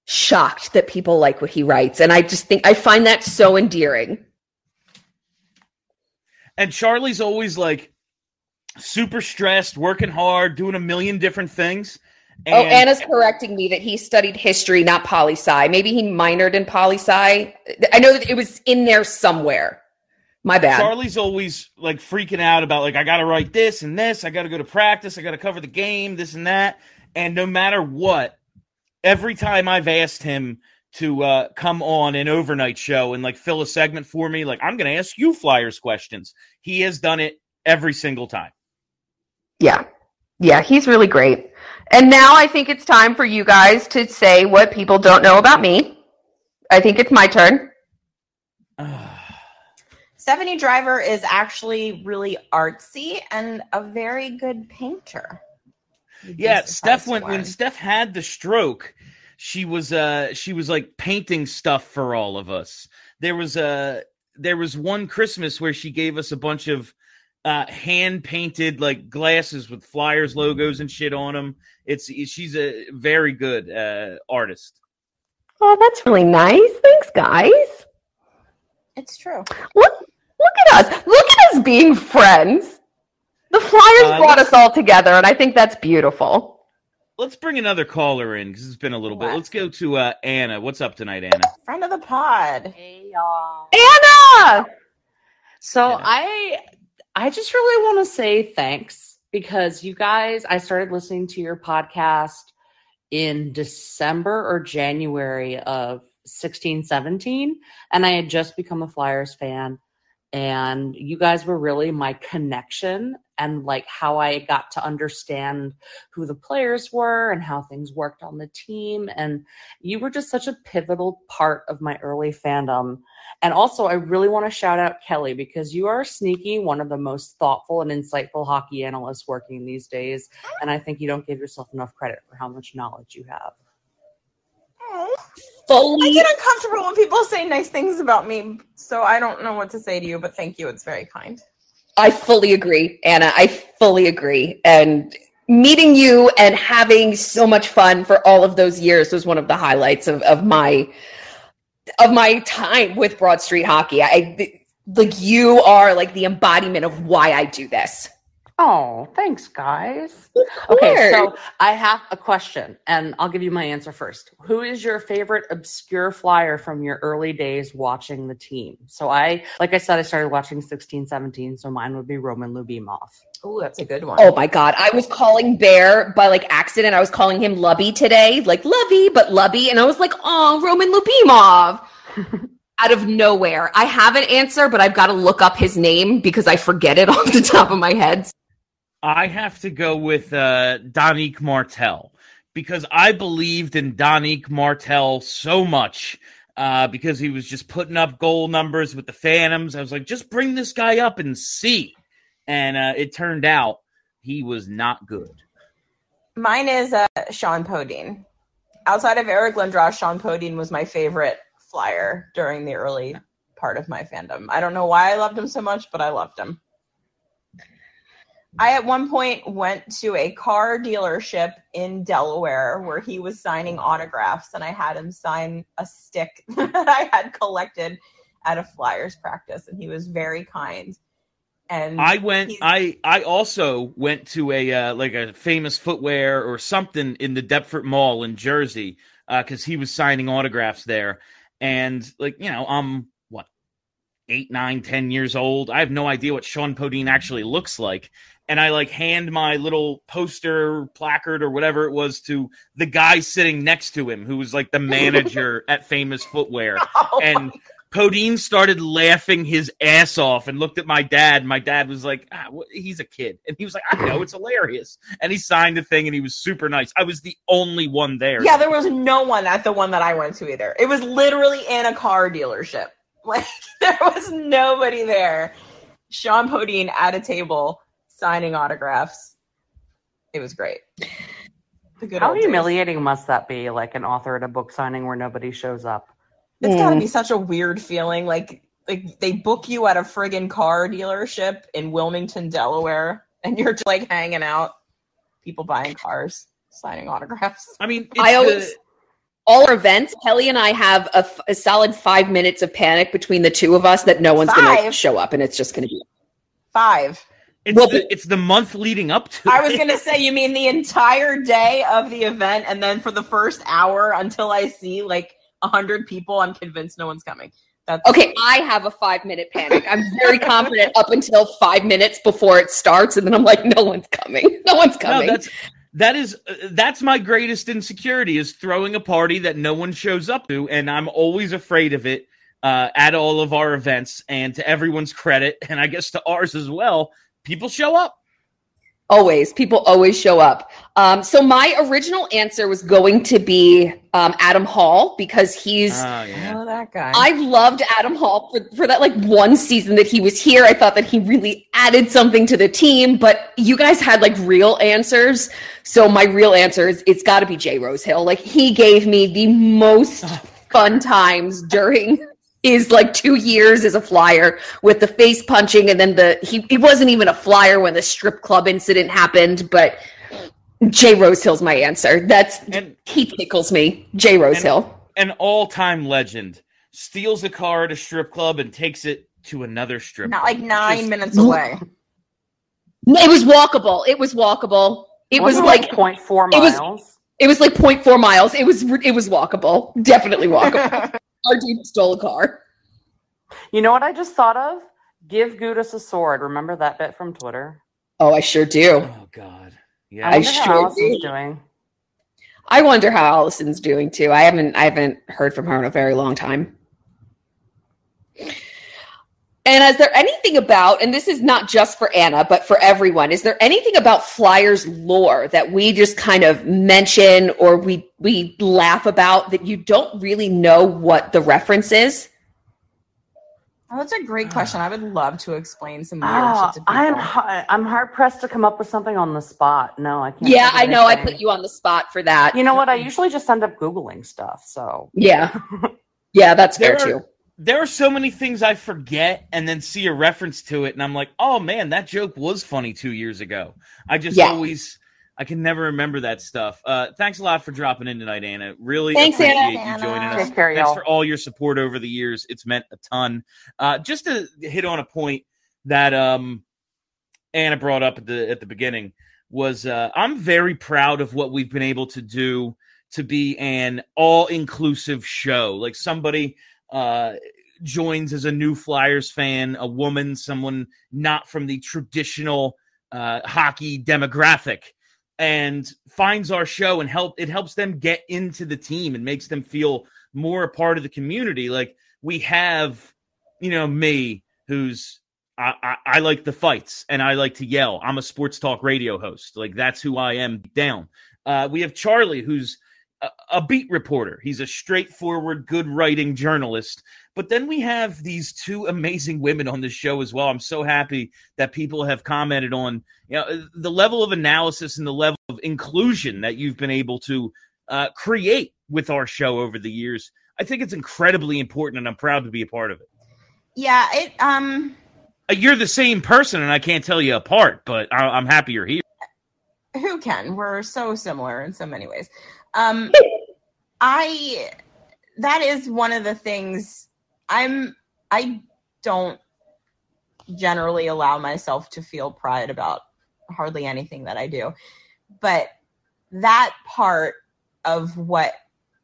shocked that people like what he writes, and I just think I find that so endearing. And Charlie's always like super stressed, working hard, doing a million different things. And, oh, Anna's and, correcting me that he studied history, not poli-sci. Maybe he minored in poli-sci. I know that it was in there somewhere. My bad. Charlie's always like freaking out about like, I got to write this and this. I got to go to practice. I got to cover the game, this and that. And no matter what, every time I've asked him to uh, come on an overnight show and like fill a segment for me, like I'm going to ask you Flyers questions. He has done it every single time. Yeah. Yeah, he's really great. And now I think it's time for you guys to say what people don't know about me. I think it's my turn. Stephanie Driver is actually really artsy and a very good painter. You'd yeah, Steph went, when Steph had the stroke, she was uh, she was like painting stuff for all of us. There was a there was one Christmas where she gave us a bunch of Uh, hand-painted, like, glasses with Flyers logos and shit on them. It's, it, she's a very good uh, artist. Oh, that's really nice. Thanks, guys. It's true. Look, look at us. Look at us being friends. The Flyers uh, brought us all together, and I think that's beautiful. Let's bring another caller in, because it's been a little bit. Let's go to uh, Anna. What's up tonight, Anna? Friend of the pod. Hey, y'all. Anna! So, Anna. I... I just really want to say thanks because you guys, I started listening to your podcast in December or January of sixteen seventeen, and I had just become a Flyers fan. And you guys were really my connection and like how I got to understand who the players were and how things worked on the team. And you were just such a pivotal part of my early fandom. And also I really want to shout out Kelly, because you are sneaky one of the most thoughtful and insightful hockey analysts working these days. And I think you don't give yourself enough credit for how much knowledge you have. Fully. I get uncomfortable when people say nice things about me, so I don't know what to say to you, but thank you. It's very kind. I fully agree, Anna. I fully agree. And meeting you and having so much fun for all of those years was one of the highlights of, of my of my time with Broad Street Hockey. I like you are like the embodiment of why I do this. Oh, thanks, guys. Okay, so I have a question, and I'll give you my answer first. Who is your favorite obscure Flyer from your early days watching the team? So I, like I said, I started watching sixteen, seventeen, so mine would be Roman Lubimov. Oh, that's a good one. Oh, my God. I was calling Bear by, like, accident. I was calling him Lubby today, like, Lubby, but Lubby. And I was like, oh, Roman Lubimov. Out of nowhere. I have an answer, but I've got to look up his name because I forget it off the top of my head. I have to go with uh, Donique Martel, because I believed in Donique Martel so much uh, because he was just putting up goal numbers with the Phantoms. I was like, just bring this guy up and see. And uh, it turned out he was not good. Mine is uh, Sean Podine. Outside of Eric Lindros, Sean Podine was my favorite Flyer during the early part of my fandom. I don't know why I loved him so much, but I loved him. I, at one point, went to a car dealership in Delaware where he was signing autographs, and I had him sign a stick that I had collected at a Flyers practice, and he was very kind. And I went. I, I also went to a uh, like a famous footwear or something in the Deptford Mall in Jersey because uh, he was signing autographs there, and like you know, I'm what eight, nine, ten years old. I have no idea what Sean Podine actually looks like. And I like hand my little poster, placard, or whatever it was to the guy sitting next to him, who was like the manager at Famous Footwear. Oh, and Podine started laughing his ass off and looked at my dad. My dad was like, ah, wh- he's a kid. And he was like, I know, it's hilarious. And he signed the thing, and he was super nice. I was the only one there. Yeah, there was no one at the one that I went to either. It was literally in a car dealership. Like, there was nobody there. Sean Podine at a table signing autographs. It was great. How humiliating days. Must that be, like an author at a book signing where nobody shows up? It's mm. got to be such a weird feeling. Like, like they book you at a friggin' car dealership in Wilmington, Delaware, and you're just, like, hanging out, people buying cars, signing autographs. I mean, it's I always... The- All our events, Kelly and I have a, f- a solid five minutes of panic between the two of us that no one's going to show up, and it's just going to be five. It's, well, the, it's the month leading up to I it. was going to say, you mean the entire day of the event, and then for the first hour until I see like one hundred people, I'm convinced no one's coming. That's okay, I have a five-minute panic. I'm very confident up until five minutes before it starts, and then I'm like, no one's coming. No one's coming. No, that's... That is, that's my greatest insecurity, is throwing a party that no one shows up to, and I'm always afraid of it uh, at all of our events. And to everyone's credit, and I guess to ours as well, people show up. Always. People always show up. Um, so my original answer was going to be um, Adam Hall, because he's oh, yeah. oh, that guy. I loved Adam Hall for, for that like one season that he was here. I thought that he really added something to the team, but you guys had like real answers. So my real answer is it's got to be Jay Rosehill. Like, he gave me the most oh, fun times during is like two years as a Flyer, with the face punching, and then the he, he wasn't even a Flyer when the strip club incident happened, but Jay Rosehill's my answer. That's and, he tickles me. Jay Rosehill. An all-time legend. Steals a car at a strip club and takes it to another strip club. Not like nine Just, minutes away. It was walkable. It was walkable. It Wasn't was like, like zero point four it miles. Was, it was like zero point four miles. It was it was walkable. Definitely walkable. Our dude stole a car. You know what I just thought of? Give Gudas a sword. Remember that bit from Twitter? Oh, I sure do. Oh, God. Yeah, I, I sure how Allison's do. doing. I wonder how Allison's doing too. I haven't I haven't heard from her in a very long time. And is there anything about, and this is not just for Anna, but for everyone, is there anything about Flyers lore that we just kind of mention or we we laugh about that you don't really know what the reference is? Oh, that's a great question. I would love to explain some weird oh, shit to people. I'm ha- I'm hard pressed to come up with something on the spot. No, I can't. Yeah, I know. I put you on the spot for that. You know what? I usually just end up Googling stuff. So yeah, yeah, that's fair there, too. There are so many things I forget and then see a reference to it, and I'm like, oh man, that joke was funny two years ago. I just yeah. always I can never remember that stuff. Uh, thanks a lot for dropping in tonight, Anna. Really thanks, appreciate Anna, you Anna. joining us. Take care, thanks y'all. for all your support over the years. It's meant a ton. Uh, just to hit on a point that um, Anna brought up at the at the beginning was uh, I'm very proud of what we've been able to do to be an all-inclusive show. Like somebody uh, joins as a new Flyers fan, a woman, someone not from the traditional uh, hockey demographic, and finds our show and help it helps them get into the team and makes them feel more a part of the community. Like we have, you know, me who's I, I, I like the fights and I like to yell. I'm a sports talk radio host. Like that's who I am down. Uh, we have Charlie, who's a, a beat reporter. He's a straightforward, good writing journalist. But then we have these two amazing women on this show as well. I'm so happy that people have commented on, you know, the level of analysis and the level of inclusion that you've been able to uh, create with our show over the years. I think it's incredibly important, and I'm proud to be a part of it. Yeah, it. Um, you're the same person, and I can't tell you apart, but I- I'm happy you're here. Who can? We're so similar in so many ways. Um, I. That is one of the things. I'm, I don't generally allow myself to feel pride about hardly anything that I do, but that part of what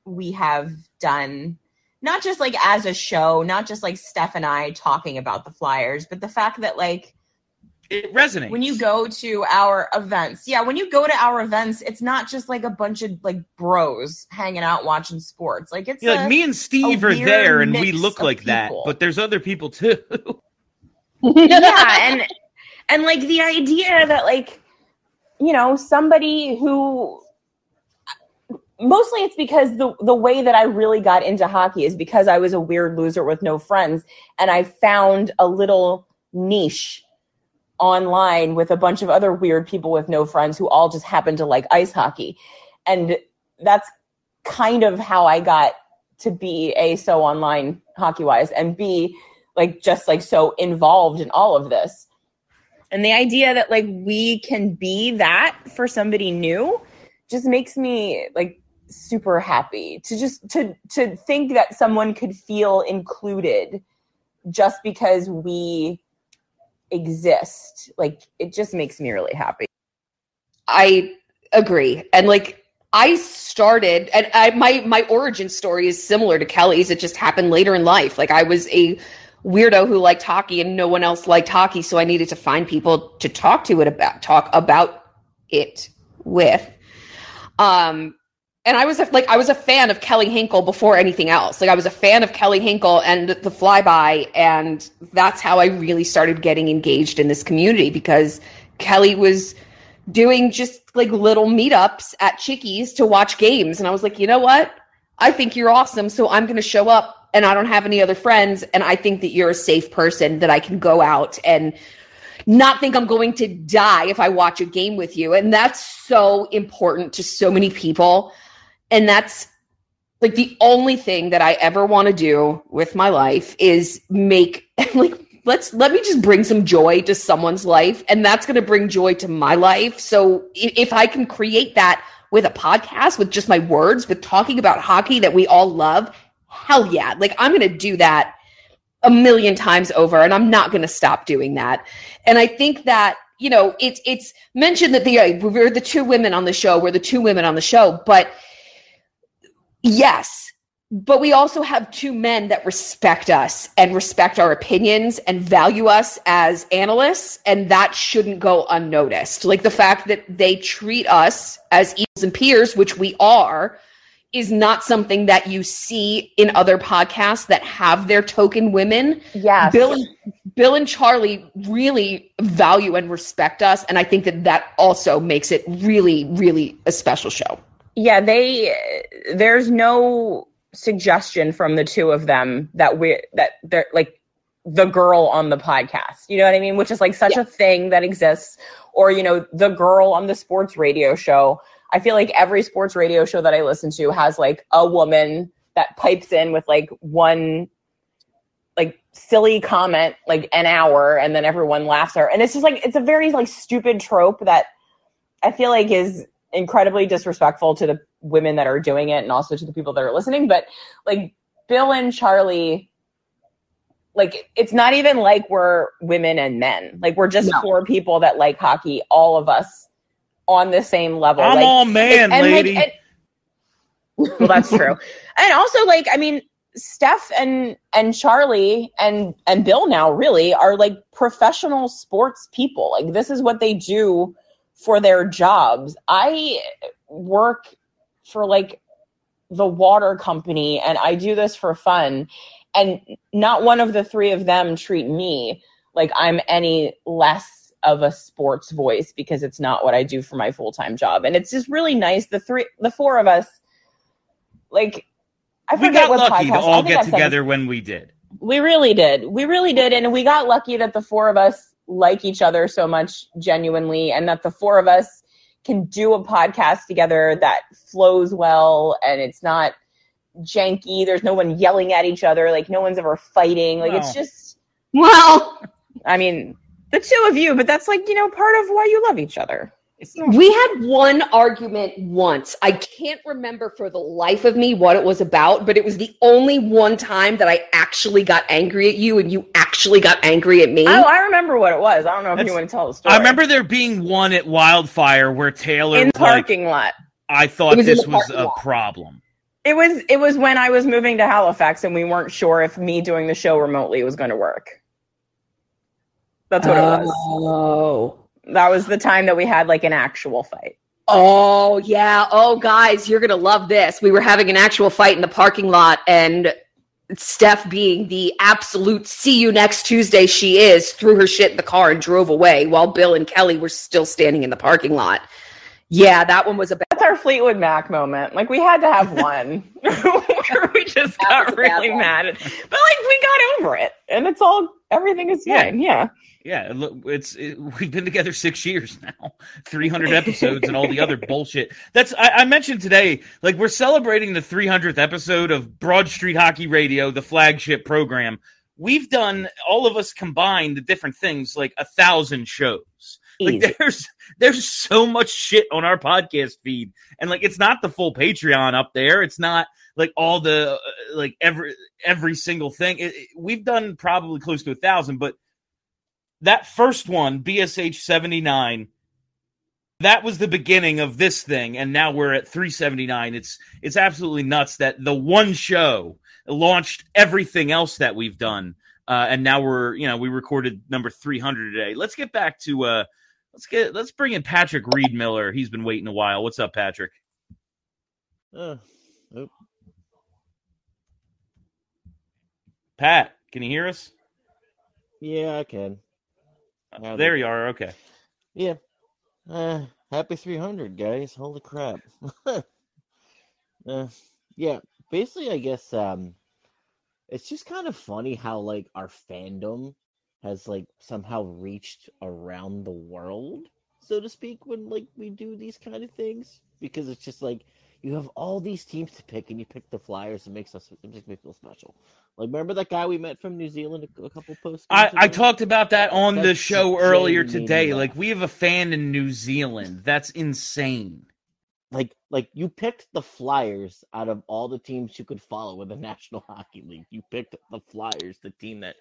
we have done, not just like as a show, not just like Steph and I talking about the Flyers, but the fact that like it resonates when you go to our events. Yeah. When you go to our events, it's not just like a bunch of like bros hanging out, watching sports. Like it's yeah, a, like me and Steve are there and we look like people. that, but there's other people too. yeah. And, and like the idea that like, you know, somebody who mostly it's because the, the way that I really got into hockey is because I was a weird loser with no friends. And I found a little niche online with a bunch of other weird people with no friends who all just happen to like ice hockey. And that's kind of how I got to be A, so online hockey wise, and B, like just like so involved in all of this. And the idea that like we can be that for somebody new just makes me like super happy to just to to think that someone could feel included just because we exist. Like it just makes me really happy. I agree. And like I started and I my my origin story is similar to Kelly's. It just happened later in life. Like I was a weirdo who liked hockey and no one else liked hockey, so I needed to find people to talk to it about talk about it with. Um and I was a, like I was a fan of Kelly Hinkle before anything else. Like I was a fan of Kelly Hinkle and the Flyby, and that's how I really started getting engaged in this community, because Kelly was doing just like little meetups at Chickies to watch games, and I was like, you know what? I think you're awesome, so I'm going to show up, and I don't have any other friends, and I think that you're a safe person that I can go out and not think I'm going to die if I watch a game with you. And that's so important to so many people. And that's like the only thing that I ever want to do with my life is make like, let's, let me just bring some joy to someone's life. And that's going to bring joy to my life. So if I can create that with a podcast, with just my words, with talking about hockey that we all love, hell yeah. Like I'm going to do that a million times over, and I'm not going to stop doing that. And I think that, you know, it's, it's mentioned that the, uh, we're the two women on the show, we're the two women on the show, but yes, but we also have two men that respect us and respect our opinions and value us as analysts, and that shouldn't go unnoticed. Like the fact that they treat us as equals and peers, which we are, is not something that you see in other podcasts that have their token women. Yes. Bill and, Bill and Charlie really value and respect us. And I think that that also makes it really, really a special show. Yeah, they, there's no suggestion from the two of them that we, that they're like the girl on the podcast, you know what I mean? Which is like such yeah. a thing that exists, or, you know, the girl on the sports radio show. I feel like every sports radio show that I listen to has like a woman that pipes in with like one like silly comment, like an hour, and then everyone laughs at her. And it's just like, it's a very like stupid trope that I feel like is incredibly disrespectful to the women that are doing it and also to the people that are listening. But like Bill and Charlie, like it's not even like we're women and men. Like we're just no. four people that like hockey, all of us on the same level. I'm like, all man, and, lady. Like, and, well, that's true. And also like, I mean, Steph and, and Charlie and, and Bill now really are like professional sports people. Like this is what they do for their jobs. I work for like the water company and I do this for fun. And not one of the three of them treat me like I'm any less of a sports voice because it's not what I do for my full-time job. And it's just really nice. The three, the four of us, like, I forget we got what lucky podcast, to all get together when we did. We really did. We really did. And we got lucky that the four of us like each other so much genuinely, and that the four of us can do a podcast together that flows well. And it's not janky. There's no one yelling at each other. Like no one's ever fighting. Like no. It's just, well, I mean, the two of you, but that's like, you know, part of why you love each other. We had one argument once. I can't remember for the life of me what it was about, but it was the only one time that I actually got angry at you and you actually got angry at me. Oh, I remember what it was. I don't know if that's, you want to tell the story. I remember there being one at Wildfire where Taylor in the parking like, lot. I thought was this was a lot. problem. It was it was when I was moving to Halifax and we weren't sure if me doing the show remotely was going to work. That's what oh. it was. Oh. That was the time that we had like an actual fight. Oh, yeah. Oh, guys, you're going to love this. We were having an actual fight in the parking lot, and Steph, being the absolute see you next Tuesday she is, threw her shit in the car and drove away while Bill and Kelly were still standing in the parking lot. Yeah, that one was a bad That's our Fleetwood Mac moment. Like, we had to have one where we just that got really one. mad. At, but, like, we got over it, and it's all, everything is fine. Yeah. Yeah, yeah it's it, we've been together six years now, three hundred episodes and all the other bullshit. That's I, I mentioned today, like, we're celebrating the three hundredth episode of Broad Street Hockey Radio, the flagship program. We've done, all of us combined, the different things, like a thousand shows. Like there's there's so much shit on our podcast feed, and like it's not the full Patreon up there. It's not like all the uh, like every every single thing. It, it, we've done probably close to a thousand, but that first one, B S H seventy-nine, that was the beginning of this thing, and now we're at three seventy-nine. It's it's absolutely nuts that the one show launched everything else that we've done, uh, and now we're you know we recorded number three hundred today. Let's get back to. Uh, Let's get let's bring in Patrick Reed Miller. He's been waiting a while. What's up, Patrick? Uh, oh. Pat, can you hear us? Yeah, I can. Oh, there you are. Okay. Yeah. Uh, happy three hundred, guys. Holy crap. uh, yeah. Basically, I guess um, it's just kind of funny how like our fandom has like somehow reached around the world, so to speak, when like we do these kind of things, because it's just like you have all these teams to pick and you pick the Flyers. It makes us it makes me feel special. Like remember that guy we met from New Zealand a, a couple posts? I, I talked about that on That's the show earlier today. Like we have a fan in New Zealand. That's insane. Like like you picked the Flyers out of all the teams you could follow in the National Hockey League. You picked the Flyers, the team that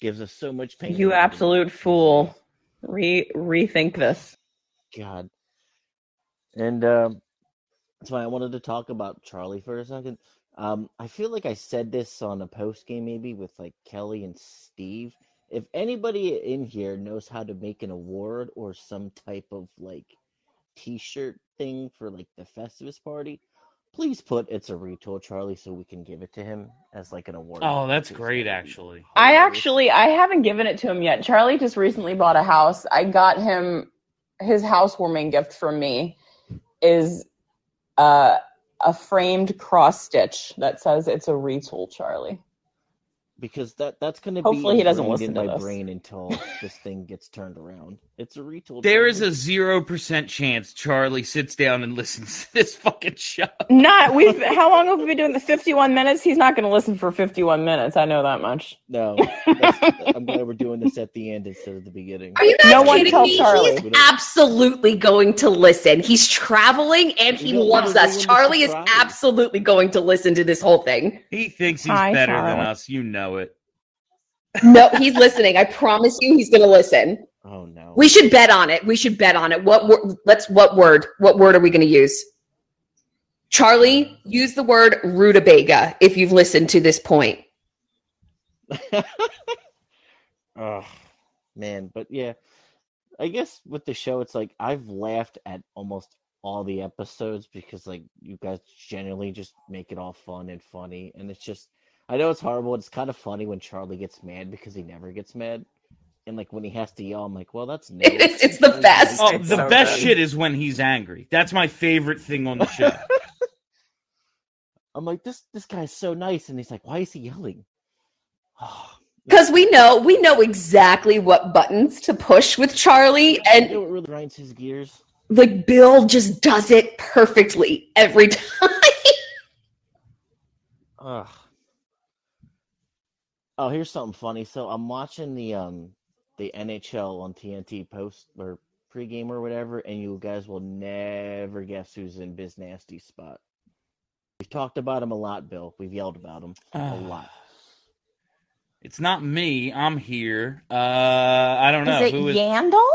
gives us so much pain. You absolute fool. Re rethink this. God. And um, that's why I wanted to talk about Charlie for a second. Um, I feel like I said this on a post game maybe with like Kelly and Steve. If anybody in here knows how to make an award or some type of like t-shirt thing for like the Festivus party, please put "It's a Retool, Charlie" so we can give it to him as like an award. Oh, that's great, actually. I actually I haven't given it to him yet. Charlie just recently bought a house. I got him his housewarming gift from me is uh, a framed cross stitch that says "It's a Retool, Charlie." Because that, that's going to be hopefully he doesn't listen in to my this. brain until this thing gets turned around. It's a retool. There is a zero percent chance Charlie sits down and listens to this fucking show. Not we've. How long have we been doing this? Fifty-one minutes. He's not going to listen for fifty-one minutes. I know that much. No, I'm glad we're doing this at the end instead of the beginning. Are you guys no kidding one me? Charlie. He's absolutely going to listen. He's traveling and he you loves us. Charlie is absolutely going to listen to this whole thing. He thinks he's Hi, better Charlie. than us. You know. it no he's listening. I promise you he's gonna listen. Oh no, we should bet on it. We should bet on it what wor- let's what word what word are we gonna use? Charlie, use the word rutabaga if you've listened to this point. Oh man, but yeah, I guess with the show it's like I've laughed at almost all the episodes because like you guys generally just make it all fun and funny, and it's just I know it's horrible. It's kind of funny when Charlie gets mad because he never gets mad. And, like, when he has to yell, I'm like, well, that's new. It's, it's the best. Oh, the so best good. shit is when he's angry. That's my favorite thing on the show. I'm like, this this guy's so nice. And he's like, why is he yelling? Because we know we know exactly what buttons to push with Charlie. And you know what really grinds his gears? Like, Bill just does it perfectly every time. Ugh. Oh, here's something funny. So I'm watching the um the N H L on T N T post or pregame or whatever, and you guys will never guess who's in Biz Nasty's spot. We've talked about him a lot, Bill. We've yelled about him uh, a lot. It's not me. I'm here. Uh, I don't know. Is it Who is... Yandel?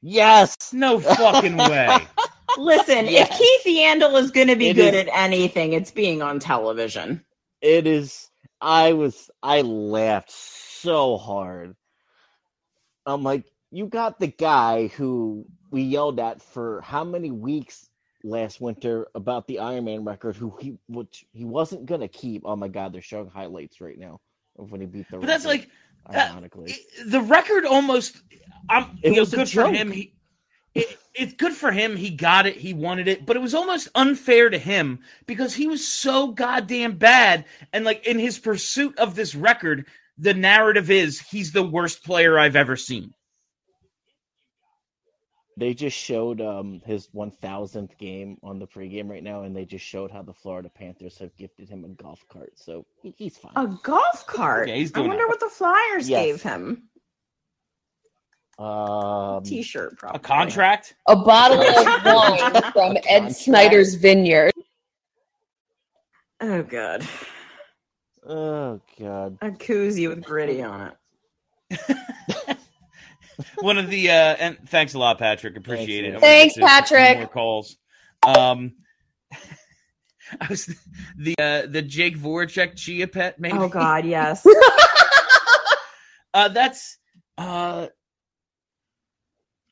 Yes. No fucking way. Listen, yes. If Keith Yandel is going to be it good is... at anything, it's being on television. It is. I was, I laughed so hard. I'm like, you got the guy who we yelled at for how many weeks last winter about the Ironman record, who he, which he wasn't going to keep. Oh my God, they're showing highlights right now of when he beat the but record. But that's like, ironically. Uh, the record almost, I'm, it you know, was good for him. He, it, it's good for him. He got it. He wanted it. But it was almost unfair to him because he was so goddamn bad. And, like, in his pursuit of this record, the narrative is he's the worst player I've ever seen. They just showed um, his one thousandth game on the pregame right now, and they just showed how the Florida Panthers have gifted him a golf cart. So he's fine. A golf cart? Okay, I wonder that. what the Flyers yes. gave him. Um, T-shirt, probably. A contract? A bottle of wine from Ed Snyder's vineyard. Oh, God. Oh, God. A koozie with gritty on it. One of the, uh, and thanks a lot, Patrick. Appreciate thanks, it. Thanks, Patrick. More calls. Um, I was the, uh, the Jake Voracek Chia Pet, maybe? Oh, God, yes. uh, that's, uh,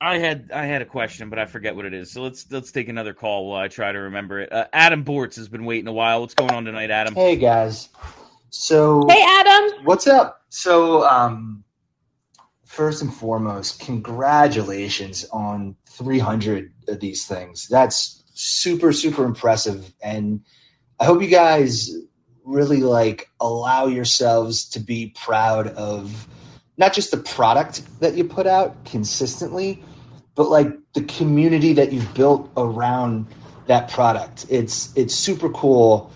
I had I had a question, but I forget what it is. So let's let's take another call while I try to remember it. Uh, Adam Bortz has been waiting a while. What's going on tonight, Adam? Hey guys. So hey Adam, what's up? So um, first and foremost, congratulations on three hundred of these things. That's super super impressive, and I hope you guys really like allow yourselves to be proud of not just the product that you put out consistently, but like the community that you've built around that product. It's it's super cool,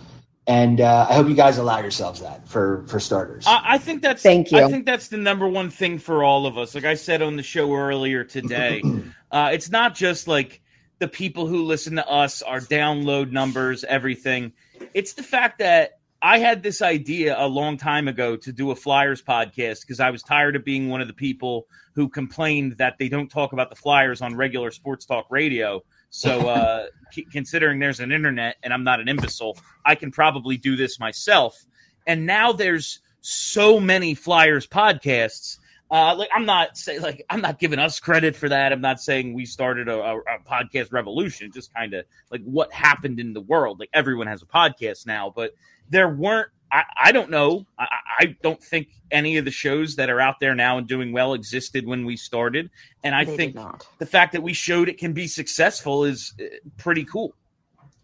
and uh, I hope you guys allow yourselves that for for starters. I, I think that's thank you. I think that's the number one thing for all of us. Like I said on the show earlier today, uh, it's not just like the people who listen to us, our download numbers, everything. It's the fact that I had this idea a long time ago to do a Flyers podcast because I was tired of being one of the people who complained that they don't talk about the Flyers on regular sports talk radio. So uh, c- considering there's an internet and I'm not an imbecile, I can probably do this myself. And now there's so many Flyers podcasts. Uh, like I'm not saying, like I'm not giving us credit for that. I'm not saying we started a, a, a podcast revolution. Just kind of like what happened in the world. Like everyone has a podcast now, but there weren't. I, I don't know. I, I don't think any of the shows that are out there now and doing well existed when we started. And I they think the fact that we showed it can be successful is pretty cool.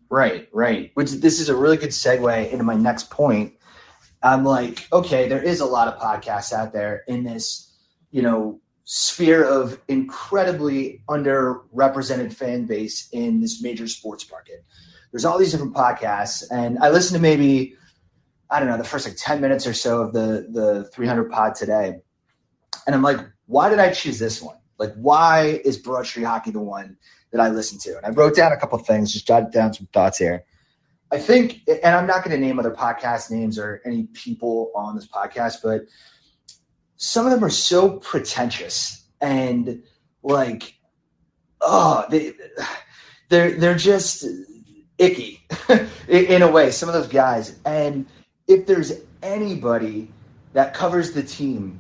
Right, right. Which this is a really good segue into my next point. I'm like, okay, there is a lot of podcasts out there in this, you know, sphere of incredibly underrepresented fan base in this major sports market. There's all these different podcasts, and I listened to maybe, I don't know, the first like ten minutes or so of the the three hundred pod today, and I'm like, why did I choose this one? Like, why is Broad Street Hockey the one that I listened to? And I wrote down a couple of things, just jotted down some thoughts here. I think, and I'm not going to name other podcast names or any people on this podcast, but some of them are so pretentious and like, oh, they, they're, they're just icky in a way, some of those guys. And if there's anybody that covers the team,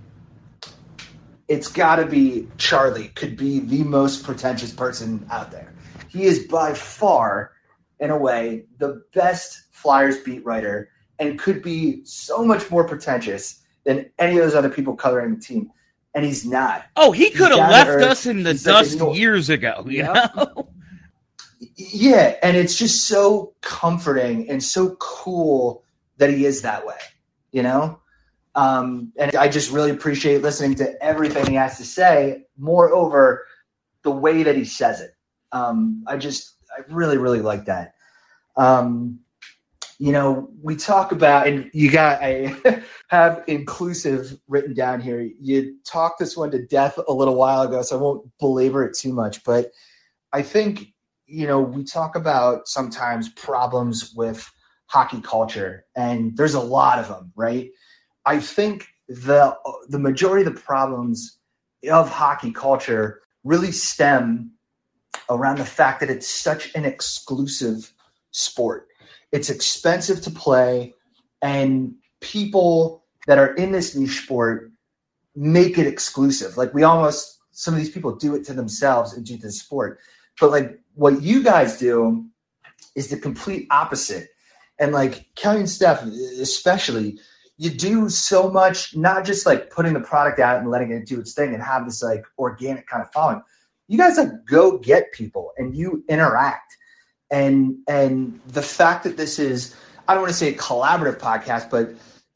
it's got to be Charlie. Could be the most pretentious person out there. He is by far, in a way, the best Flyers beat writer, and could be so much more pretentious than any of those other people covering the team. And he's not. Oh, he could have left earth. us in the he's dust like, years ago. You yeah. know? Yeah, and it's just so comforting and so cool that he is that way, you know? Um, and I just really appreciate listening to everything he has to say. Moreover, the way that he says it. Um, I just, I really, really like that. Um, you know, we talk about, and you got, I have inclusive written down here. You talked this one to death a little while ago, so I won't belabor it too much, but I think, you know, we talk about sometimes problems with hockey culture, and there's a lot of them, right? I think the the majority of the problems of hockey culture really stem around the fact that it's such an exclusive sport. It's expensive to play, and people that are in this niche sport make it exclusive. Like we almost, some of these people do it to themselves and do this sport. But like what you guys do is the complete opposite. And like Kelly and Steph especially, you do so much, not just like putting the product out and letting it do its thing and have this like organic kind of following. You guys like go get people and you interact. And and the fact that this is, I don't want to say a collaborative podcast, but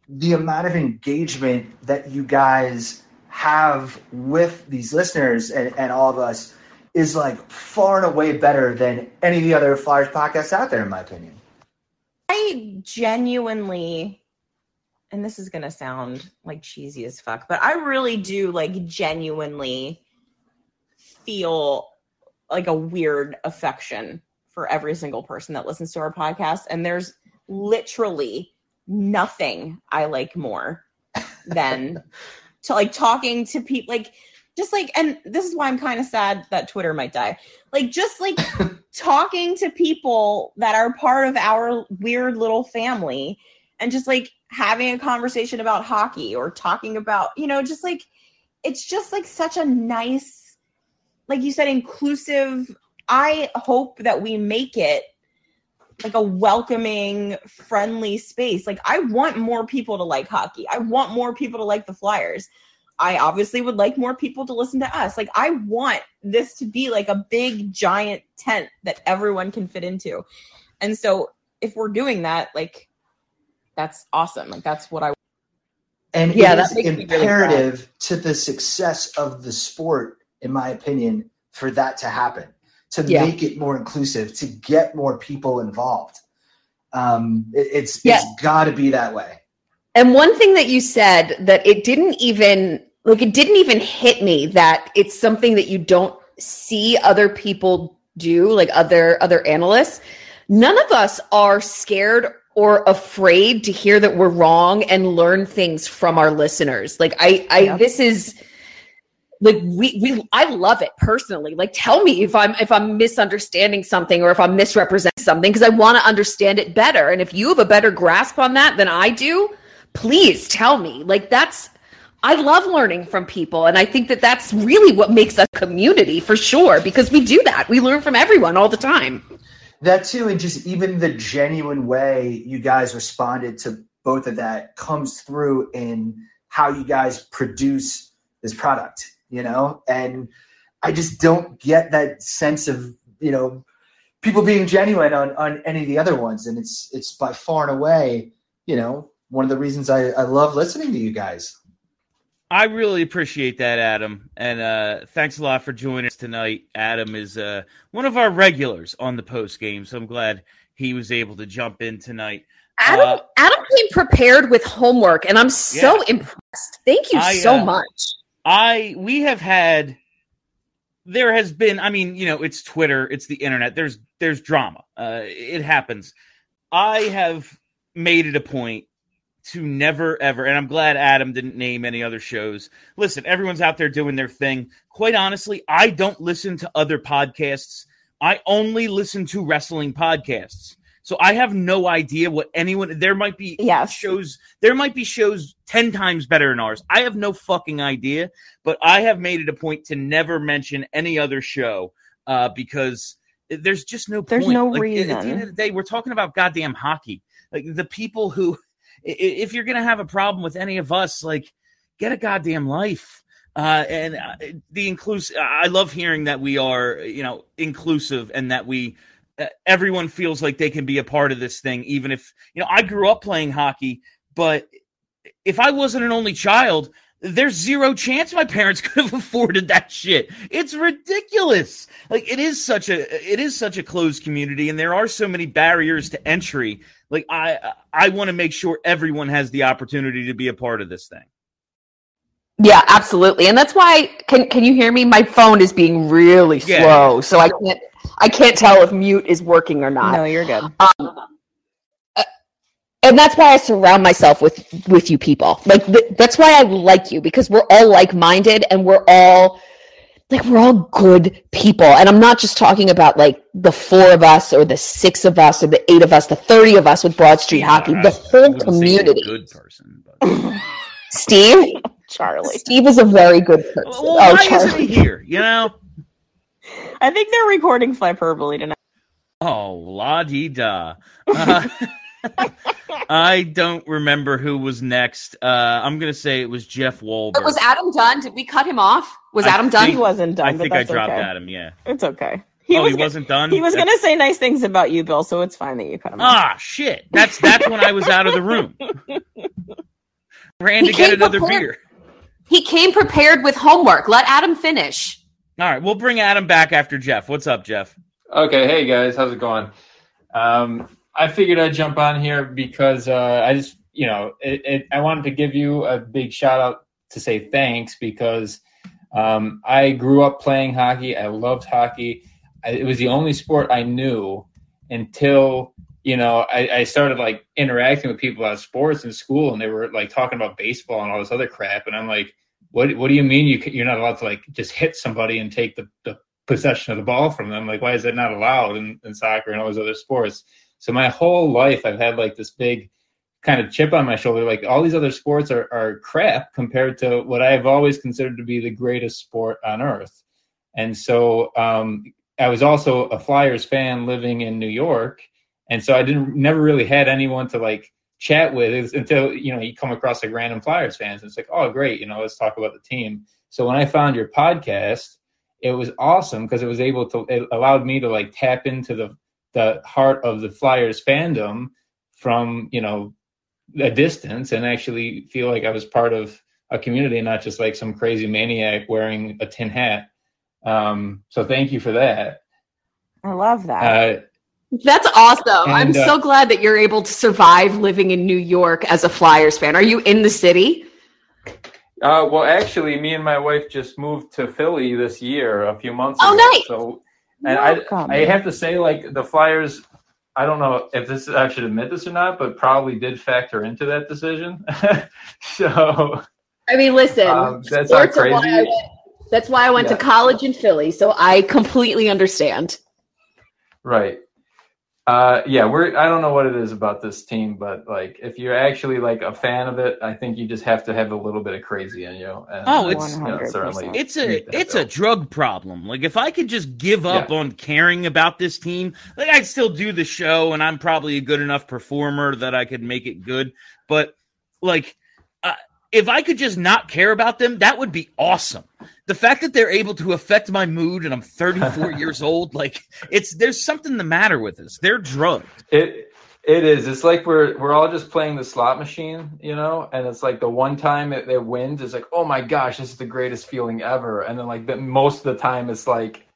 the amount of engagement that you guys have with these listeners and, and all of us is like far and away better than any of the other Flyers podcasts out there, in my opinion. I genuinely... and this is going to sound like cheesy as fuck, but I really do like genuinely feel like a weird affection for every single person that listens to our podcast. And there's literally nothing I like more than to like talking to people, like just like, and this is why I'm kind of sad that Twitter might die. Like just like talking to people that are part of our weird little family and just like, having a conversation about hockey or talking about, you know, just like, it's just like such a nice, like you said, inclusive. I hope that we make it like a welcoming, friendly space. Like I want more people to like hockey. I want more people to like the Flyers. I obviously would like more people to listen to us. Like I want this to be like a big giant tent that everyone can fit into. And so if we're doing that, like, that's awesome. Like that's what I. And yeah, that's imperative really to the success of the sport, in my opinion, for that to happen, to yeah. make it more inclusive, to get more people involved. Um, it, it's yeah. it's got to be that way. And one thing that you said that it didn't even like it didn't even hit me that it's something that you don't see other people do, like other other analysts. None of us are scared or afraid to hear that we're wrong and learn things from our listeners. Like I, I, yeah. this is like, we, we, I love it personally. Like tell me if I'm, if I'm misunderstanding something or if I'm misrepresenting something, because I want to understand it better. And if you have a better grasp on that than I do, please tell me. Like that's, I love learning from people, and I think that that's really what makes a community, for sure, because we do that. We learn from everyone all the time. That too, and just even the genuine way you guys responded to both of that comes through in how you guys produce this product, you know? And I just don't get that sense of, you know, people being genuine on, on any of the other ones. And it's, it's by far and away, you know, one of the reasons I, I love listening to you guys. I really appreciate that, Adam, and uh, thanks a lot for joining us tonight. Adam is uh, one of our regulars on the post game, so I'm glad he was able to jump in tonight. Adam, uh, Adam came prepared with homework, and I'm so yeah. impressed. Thank you I, so uh, much. I we have had there has been, I mean, you know, it's Twitter, it's the internet. There's there's drama. Uh, it happens. I have made it a point to never, ever, and I'm glad Adam didn't name any other shows. Listen, everyone's out there doing their thing. Quite honestly, I don't listen to other podcasts. I only listen to wrestling podcasts. So I have no idea what anyone, there might be yes. shows, there might be shows ten times better than ours. I have no fucking idea, but I have made it a point to never mention any other show uh, because there's just no there's point. There's no like, reason. At the end of the day, we're talking about goddamn hockey. Like the people who... If you're going to have a problem with any of us, like, get a goddamn life. Uh, and uh, the inclusive, I love hearing that we are, you know, inclusive and that we, uh, everyone feels like they can be a part of this thing. Even if, you know, I grew up playing hockey, but if I wasn't an only child, there's zero chance my parents could have afforded that shit. It's ridiculous. Like it is such a, it is such a closed community, and there are so many barriers to entry. Like I, I want to make sure everyone has the opportunity to be a part of this thing. Yeah, absolutely, and that's why. Can can you hear me? My phone is being really yeah. slow, so I can't, I can't tell if mute is working or not. No, you're good. Um, And that's why I surround myself with, with you people. Like, th- that's why I like you, because we're all like-minded and we're all, like, we're all good people. And I'm not just talking about, like, the four of us or the six of us or the eight of us, the thirty of us with Broad Street Hockey, yeah, the whole community. Good person, but... Steve? Charlie. Steve is a very good person. Well, well, oh, why Charlie. Isn't he here, you know? I think they're recording Flyperbole tonight. Oh, la-dee-da. Uh, I don't remember who was next. Uh, I'm going to say it was Jeff Wahlberg. It was Adam Dunn. Did we cut him off? Was I Adam think, Dunn? He wasn't done. I think I dropped okay. Adam, yeah. It's okay. He oh, was he gonna, wasn't done? He was going to say nice things about you, Bill, so it's fine that you cut him off. Ah, shit. That's that's when I was out of the room. Ran he to get another prepared, beer. He came prepared with homework. Let Adam finish. All right, we'll bring Adam back after Jeff. What's up, Jeff? Okay, hey, guys. How's it going? Um... I figured I'd jump on here because uh, I just, you know, it, it, I wanted to give you a big shout out to say thanks because um, I grew up playing hockey. I loved hockey. I, it was the only sport I knew until, you know, I, I started like interacting with people about sports in school, and they were like talking about baseball and all this other crap. And I'm like, what What do you mean you, you're not allowed to like just hit somebody and take the, the possession of the ball from them? Like, why is that not allowed in, in soccer and all those other sports? So my whole life I've had like this big kind of chip on my shoulder, like all these other sports are, are crap compared to what I've always considered to be the greatest sport on earth. And so um, I was also a Flyers fan living in New York. And so I didn't never really had anyone to like chat with until, you know, you come across like random Flyers fans. And it's like, oh, great. You know, let's talk about the team. So when I found your podcast, it was awesome because it was able to, it allowed me to like tap into the, the heart of the Flyers fandom from, you know, a distance, and actually feel like I was part of a community, not just like some crazy maniac wearing a tin hat. Um, so thank you for that. I love that. Uh, That's awesome. And, I'm uh, so glad that you're able to survive living in New York as a Flyers fan. Are you in the city? Uh, well, actually, me and my wife just moved to Philly this year, a few months oh, ago. Oh, nice. So And Welcome. I I have to say, like, the Flyers, I don't know if this I should admit this or not, but probably did factor into that decision. So, I mean, listen, um, that's not crazy. Why I went, that's why I went yeah. to college in Philly, so I completely understand. Right. Uh, yeah, we're. I don't know what it is about this team, but like, if you're actually like a fan of it, I think you just have to have a little bit of crazy in you. And, oh, it's you know, certainly it's a it's though. a drug problem. Like, if I could just give up yeah. on caring about this team, like I'd still do the show, and I'm probably a good enough performer that I could make it good. But like, uh, if I could just not care about them, that would be awesome. The fact that they're able to affect my mood and I'm thirty-four years old, like it's there's something the matter with us. They're drugged. It it is. It's like we're we're all just playing the slot machine, you know, and it's like the one time it, it wins, it's like, oh my gosh, this is the greatest feeling ever. And then like the, most of the time it's like,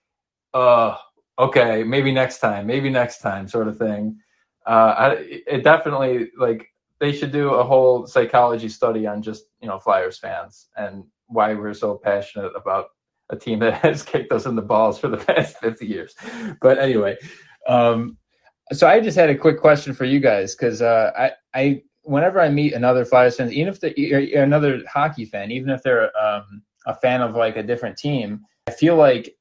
uh, okay, maybe next time, maybe next time sort of thing. Uh, I, it definitely like they should do a whole psychology study on just, you know, Flyers fans and why we're so passionate about a team that has kicked us in the balls for the past fifty years. But anyway, um, so I just had a quick question for you guys. Cause uh, I, I, whenever I meet another Flyers fan, even if they another hockey fan, even if they're um, a fan of like a different team, I feel like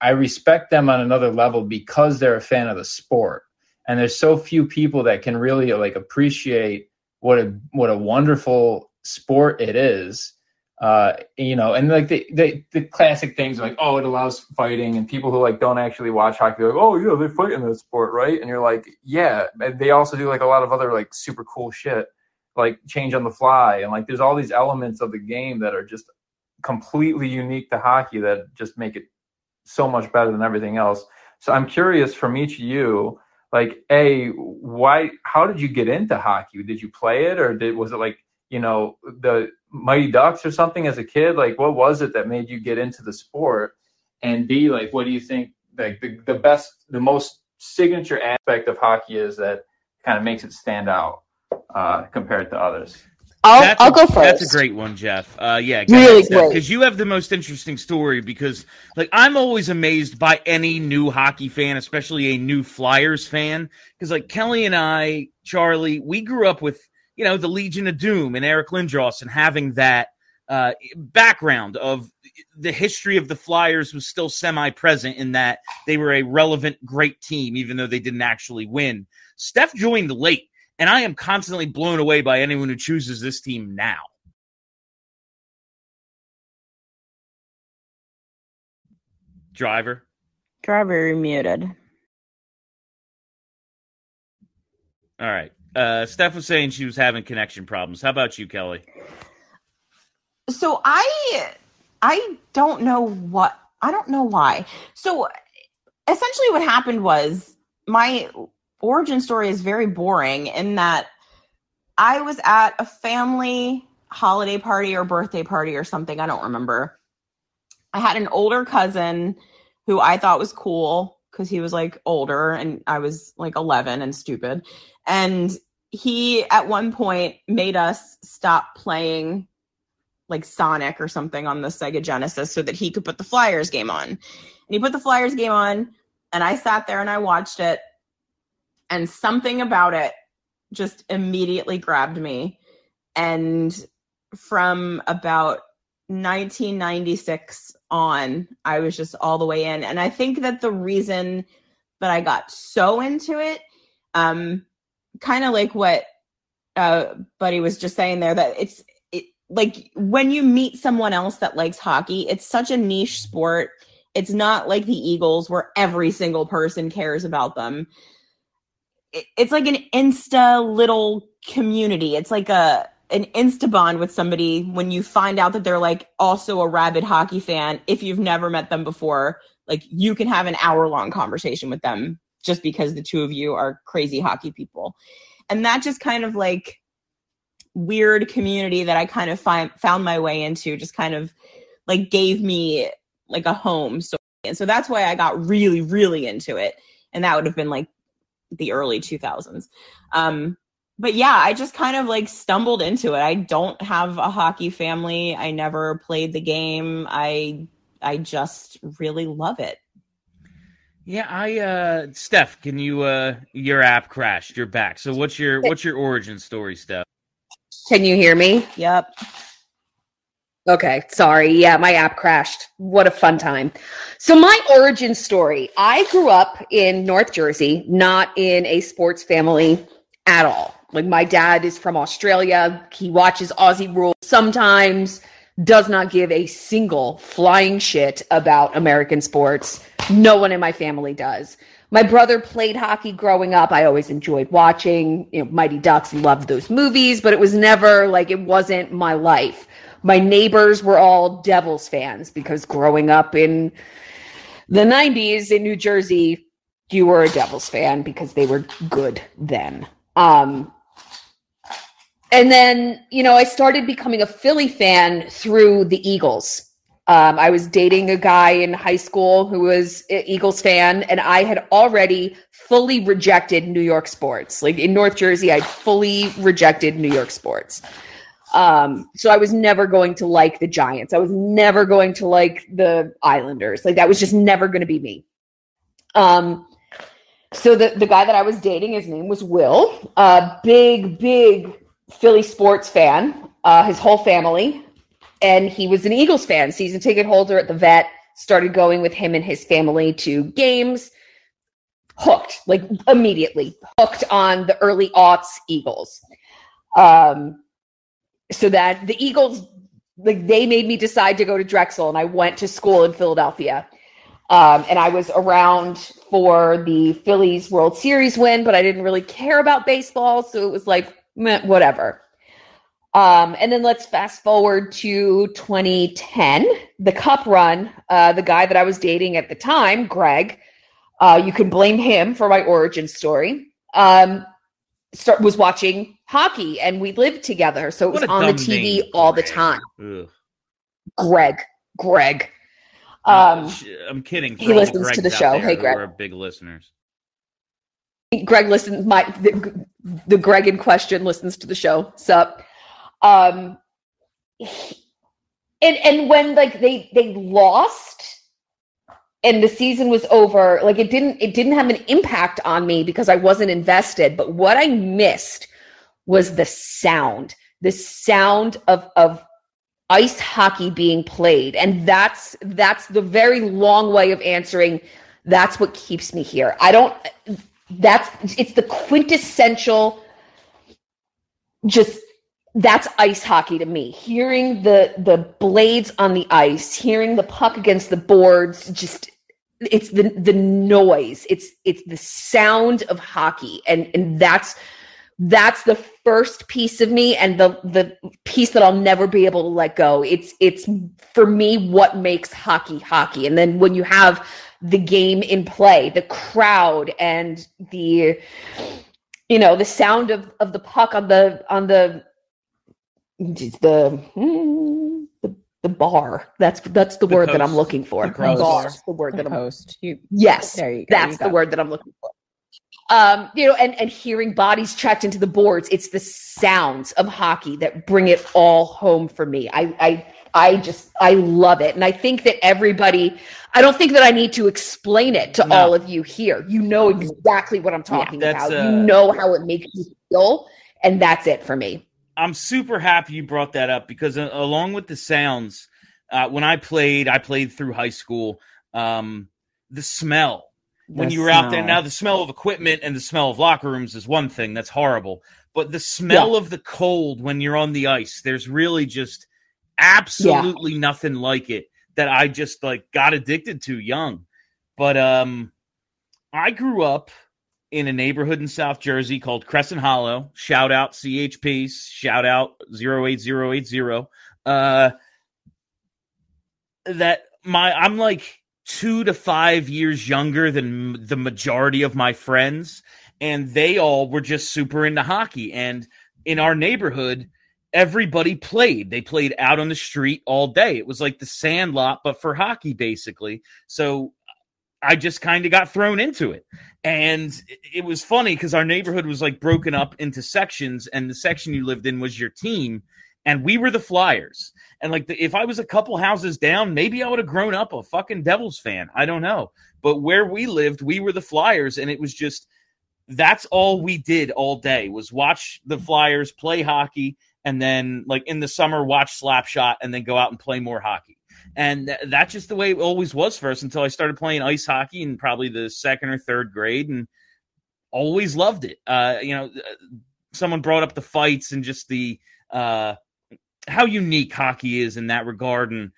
I respect them on another level because they're a fan of the sport. And there's so few people that can really like appreciate what a, what a wonderful sport it is. Uh, you know, and like the, the the classic things like, oh, it allows fighting, and people who like don't actually watch hockey, they're like, oh, yeah, they fight in this sport, right? And you're like, yeah. And they also do like a lot of other like super cool shit, like change on the fly, and like there's all these elements of the game that are just completely unique to hockey that just make it so much better than everything else. So I'm curious from each of you, like, A, why? How did you get into hockey? Did you play it, or did was it like, you know, the Mighty Ducks or something as a kid? Like, what was it that made you get into the sport? And B, like, what do you think like the, the best, the most signature aspect of hockey is that kind of makes it stand out uh, compared to others? I'll, I'll go first. That's a great one, Jeff. Uh, yeah, really great. Because you have the most interesting story because, like, I'm always amazed by any new hockey fan, especially a new Flyers fan. Because, like, Kelly and I, Charlie, we grew up with, you know, the Legion of Doom and Eric Lindros and having that uh, background of the history of the Flyers was still semi-present in that they were a relevant, great team, even though they didn't actually win. Steph joined late, and I am constantly blown away by anyone who chooses this team now. Driver. Driver, you're muted. All right. Uh, Steph was saying she was having connection problems. How about you, Kelly? So I, I don't know what, I don't know why. So essentially what happened was my origin story is very boring in that I was at a family holiday party or birthday party or something. I don't remember. I had an older cousin who I thought was cool because he was like older and I was like eleven and stupid. And he, at one point, made us stop playing, like, Sonic or something on the Sega Genesis so that he could put the Flyers game on. And he put the Flyers game on, and I sat there and I watched it, and something about it just immediately grabbed me. And from about nineteen ninety-six on, I was just all the way in. And I think that the reason that I got so into it, um, kind of like what uh, Buddy was just saying there, that it's it, like when you meet someone else that likes hockey, it's such a niche sport. It's not like the Eagles where every single person cares about them. It, it's like an Insta little community. It's like a an Insta bond with somebody when you find out that they're like also a rabid hockey fan. If you've never met them before, like you can have an hour long conversation with them, just because the two of you are crazy hockey people. And that just kind of like weird community that I kind of find, found my way into just kind of like gave me like a home. So, and so that's why I got really, really into it. And that would have been like the early two thousands. Um, but yeah, I just kind of like stumbled into it. I don't have a hockey family. I never played the game. I, I just really love it. Yeah, I uh, Steph, can you uh, your app crashed, you're back. So what's your what's your origin story, Steph? Can you hear me? Yep. Okay, sorry. Yeah, my app crashed. What a fun time. So my origin story, I grew up in North Jersey, not in a sports family at all. Like, my dad is from Australia. He watches Aussie Rules sometimes, does not give a single flying shit about American sports. No one in my family does. My brother played hockey growing up. I always enjoyed watching, you know, Mighty Ducks, loved those movies, but it was never like, it wasn't my life. My neighbors were all Devils fans because growing up in the nineties in New Jersey, you were a Devils fan because they were good then. Um, and then, you know, I started becoming a Philly fan through the Eagles. Um, I was dating a guy in high school who was an Eagles fan, and I had already fully rejected New York sports. Like, in North Jersey, I fully rejected New York sports. Um, so I was never going to like the Giants. I was never going to like the Islanders. Like, that was just never going to be me. Um, so the, the guy that I was dating, his name was Will, a big, big Philly sports fan, uh, his whole family. And he was an Eagles fan, season ticket holder at the Vet, started going with him and his family to games, hooked, like immediately hooked on the early aughts Eagles. Um, So that the Eagles, like, they made me decide to go to Drexel, and I went to school in Philadelphia. Um, and I was around for the Phillies World Series win, but I didn't really care about baseball, so it was like, meh, whatever. Um, and then let's fast forward to twenty ten, the Cup run. Uh, the guy that I was dating at the time, Greg, uh, you can blame him for my origin story, um, start, was watching hockey, and we lived together, so it was on the T V name, all the time. Ugh. Greg, Greg. Um, no, I'm kidding. He listens Greg's to the show. Hey, Greg. We're big listeners. Greg listens. My the, the Greg in question listens to the show. Sup? Um, and and when like they they lost, and the season was over, like it didn't it didn't have an impact on me because I wasn't invested. But what I missed was the sound, the sound of, of ice hockey being played. And that's, that's the very long way of answering. That's what keeps me here. I don't, that's, it's the quintessential, just, that's ice hockey to me. Hearing the, the blades on the ice, hearing the puck against the boards, just, it's the, the noise. It's, it's the sound of hockey. And, and that's, That's the first piece of me, and the the piece that I'll never be able to let go. It's it's for me what makes hockey hockey. And then when you have the game in play, the crowd, and the you know the sound of, of the puck on the on the the the, the bar. That's that's the, the word host. that I'm looking for. The bar. The word that I'm host. You, yes, there you go. That's you the word it. that I'm looking for. Um, you know, and, and hearing bodies checked into the boards, it's the sounds of hockey that bring it all home for me. I, I, I just, I love it. And I think that everybody, I don't think that I need to explain it to no. all of you here. You know exactly what I'm talking yeah, about. Uh, you know how it makes you feel. And that's it for me. I'm super happy you brought that up because uh, along with the sounds, uh, when I played, I played through high school, um, the smell. When the you were smell. out there, now the smell of equipment and the smell of locker rooms is one thing. That's horrible. But the smell yeah. of the cold when you're on the ice, there's really just absolutely yeah. nothing like it that I just like got addicted to young. But um, I grew up in a neighborhood in South Jersey called Crescent Hollow. Shout out C H P. Shout out zero eight zero eight zero. Uh, that my I'm like... two to five years younger than the majority of my friends, and they all were just super into hockey. And in our neighborhood, everybody played. They played out on the street all day. It was like the Sandlot, but for hockey, basically. So I just kind of got thrown into it. And it was funny because our neighborhood was like broken up into sections, and the section you lived in was your team. And we were the Flyers. And, like, the, if I was a couple houses down, maybe I would have grown up a fucking Devils fan. I don't know. But where we lived, we were the Flyers, and it was just that's all we did all day was watch the Flyers play hockey and then like in the summer watch Slapshot and then go out and play more hockey. And th- that's just the way it always was for us until I started playing ice hockey in probably the second or third grade, and always loved it. Uh, you know, someone brought up the fights and just the uh, how unique hockey is in that regard. And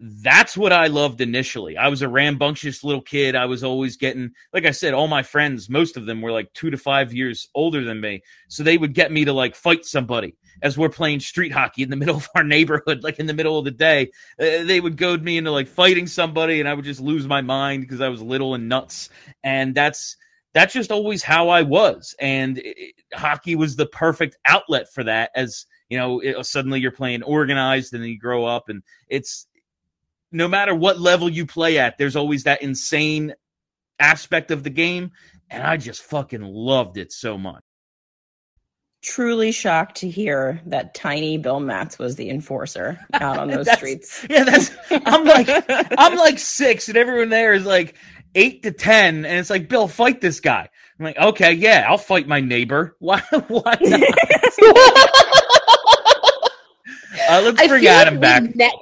that's what I loved initially. I was a rambunctious little kid. I was always getting, like I said, all my friends, most of them were like two to five years older than me. So they would get me to like fight somebody as we're playing street hockey in the middle of our neighborhood, like in the middle of the day. Uh, they would goad me into like fighting somebody, and I would just lose my mind because I was little and nuts. And that's, that's just always how I was. And it, it, hockey was the perfect outlet for that, as you know, it, suddenly you're playing organized and then you grow up, and it's, no matter what level you play at, there's always that insane aspect of the game, and I just fucking loved it so much. Truly shocked to hear that tiny Bill Matz was the enforcer out on those streets. Yeah, that's. I'm like, I'm like six, and everyone there is like eight to ten, and it's like, Bill, fight this guy. I'm like, okay, yeah, I'll fight my neighbor. Why? Why not? uh, let's bring Adam back. Net-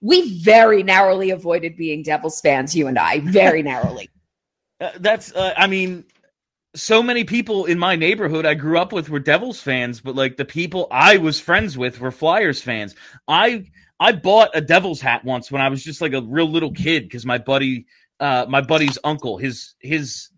We very narrowly avoided being Devils fans, you and I, very narrowly. Uh, that's, uh, I mean, so many people in my neighborhood I grew up with were Devils fans, but like the people I was friends with were Flyers fans. I I bought a Devils hat once when I was just like a real little kid because my buddy, uh, my buddy's uncle, his his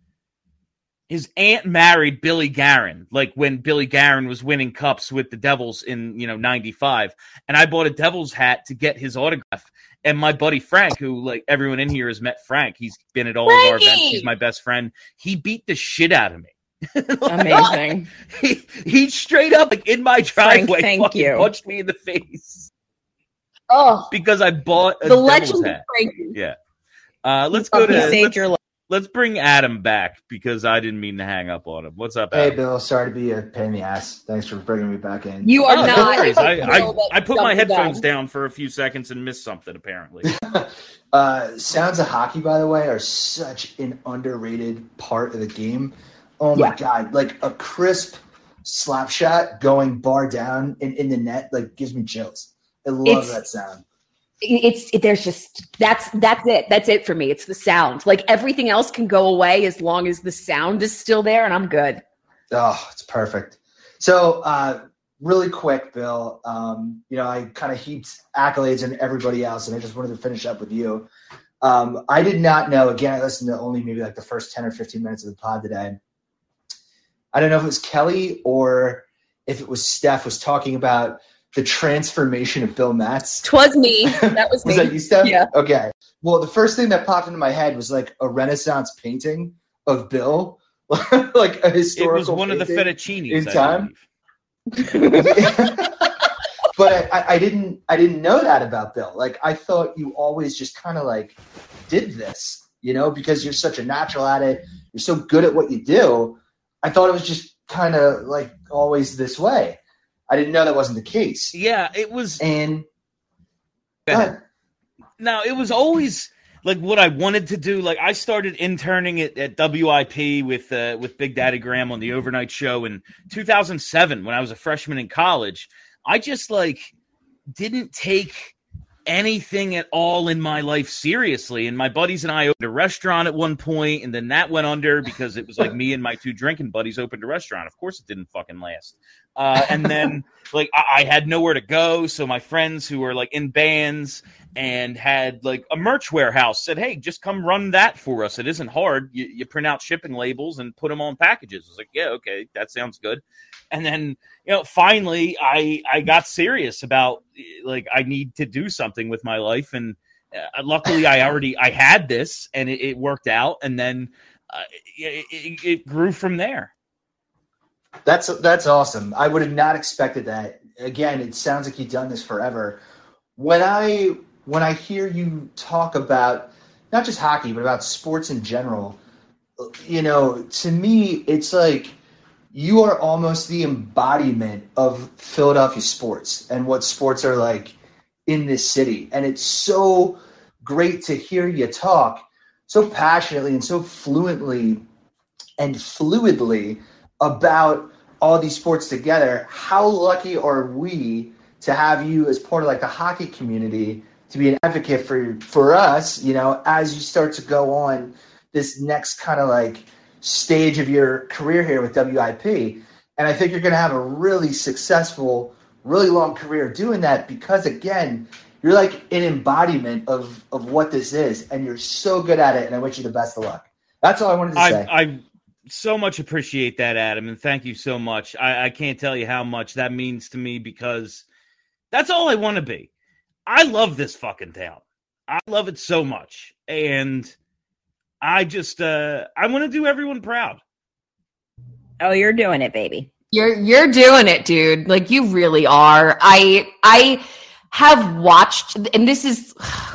his aunt married Billy Guerin, like when Billy Guerin was winning cups with the Devils in, you know, ninety-five. And I bought a Devils hat to get his autograph. And my buddy Frank, who like everyone in here has met Frank, he's been at all Frankie. of our events. He's my best friend. He beat the shit out of me. like, Amazing. He, he straight up like in my driveway Frank, thank fucking you. punched me in the face. Oh, because I bought a the Devils hat. Frankie. Yeah. Uh, let's go oh, to. Saved your life. Let's bring Adam back because I didn't mean to hang up on him. What's up, Adam? Hey, Bill. Sorry to be a pain in the ass. Thanks for bringing me back in. You are oh, not. No I, I, I put my headphones down. down for a few seconds and missed something, apparently. uh, sounds of hockey, by the way, are such an underrated part of the game. Oh, my yeah. God. Like a crisp slap shot going bar down and in the net, like, gives me chills. I love it's- that sound. It's it, there's just that's that's it that's it for me. It's the sound. Like everything else can go away as long as the sound is still there, and I'm good. Oh, it's perfect. So uh, really quick, Bill. Um, you know, I kind of heaped accolades on everybody else, and I just wanted to finish up with you. Um, I did not know. Again, I listened to only maybe like the first ten or fifteen minutes of the pod today. I don't know if it was Kelly or if it was Steph was talking about the transformation of Bill Matz. Twas me. That was, was me. Was that you, Steph? Yeah. Okay. Well, the first thing that popped into my head was like a Renaissance painting of Bill, like a historical. It was one of the fettuccinis in time. But I, I didn't. I didn't know that about Bill. Like I thought you always just kind of like did this, you know, because you're such a natural at it. You're so good at what you do. I thought it was just kind of like always this way. I didn't know that wasn't the case. Yeah, it was. And now it was always like what I wanted to do. Like I started interning at, at W I P with uh, with Big Daddy Graham on the overnight show in two thousand seven when I was a freshman in college. I just like didn't take anything at all in my life seriously. And my buddies and I opened a restaurant at one point, and then that went under because it was like me and my two drinking buddies opened a restaurant. Of course it didn't fucking last. Uh, and then like I-, I had nowhere to go. So my friends who were like in bands and had like a merch warehouse said, hey, just come run that for us. It isn't hard. You, you print out shipping labels and put them on packages. I was like, yeah, okay, that sounds good. And then, you know, finally I, I got serious about like, I need to do something with my life. And uh, luckily I already, I had this and it, it worked out. And then uh, it, it, it grew from there. That's, that's awesome. I would have not expected that. Again, it sounds like you've done this forever. When I, when I hear you talk about not just hockey, but about sports in general, you know, to me, it's like, you are almost the embodiment of Philadelphia sports and what sports are like in this city. And it's so great to hear you talk so passionately and so fluently and fluidly about all these sports together. How lucky are we to have you as part of like the hockey community to be an advocate for, for us, you know, as you start to go on this next kind of like stage of your career here with W I P. And I think you're going to have a really successful, really long career doing that because, again, you're like an embodiment of, of what this is, and you're so good at it, and I wish you the best of luck. That's all I wanted to I, say. I so much appreciate that, Adam, and thank you so much. I, I can't tell you how much that means to me because that's all I want to be. I love this fucking town. I love it so much. And I just, uh, I want to do everyone proud. Oh, you're doing it, baby. You're, you're doing it, dude. Like, you really are. I, I have watched, and this is,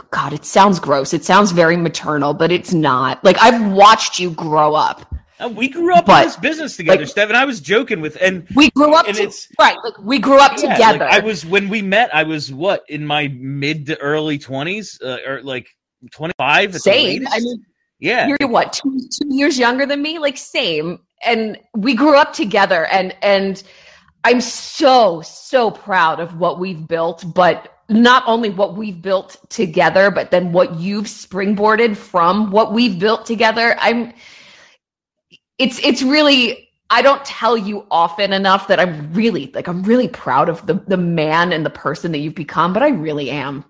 God, it sounds gross. It sounds very maternal, but it's not. Like, I've watched you grow up. We grew up but, in this business together, like, Stephen. I was joking with, and we grew up, and to, it's, right? Like we grew up yeah, together. Like I was when we met. I was what in my mid to early twenties, uh, or like twenty-five. Same. I mean, yeah. You're what two, two years younger than me. Like same, and we grew up together, and and I'm so so proud of what we've built, but not only what we've built together, but then what you've springboarded from what we've built together. I'm. It's it's really, I don't tell you often enough that I'm really, like, I'm really proud of the, the man and the person that you've become, but I really am.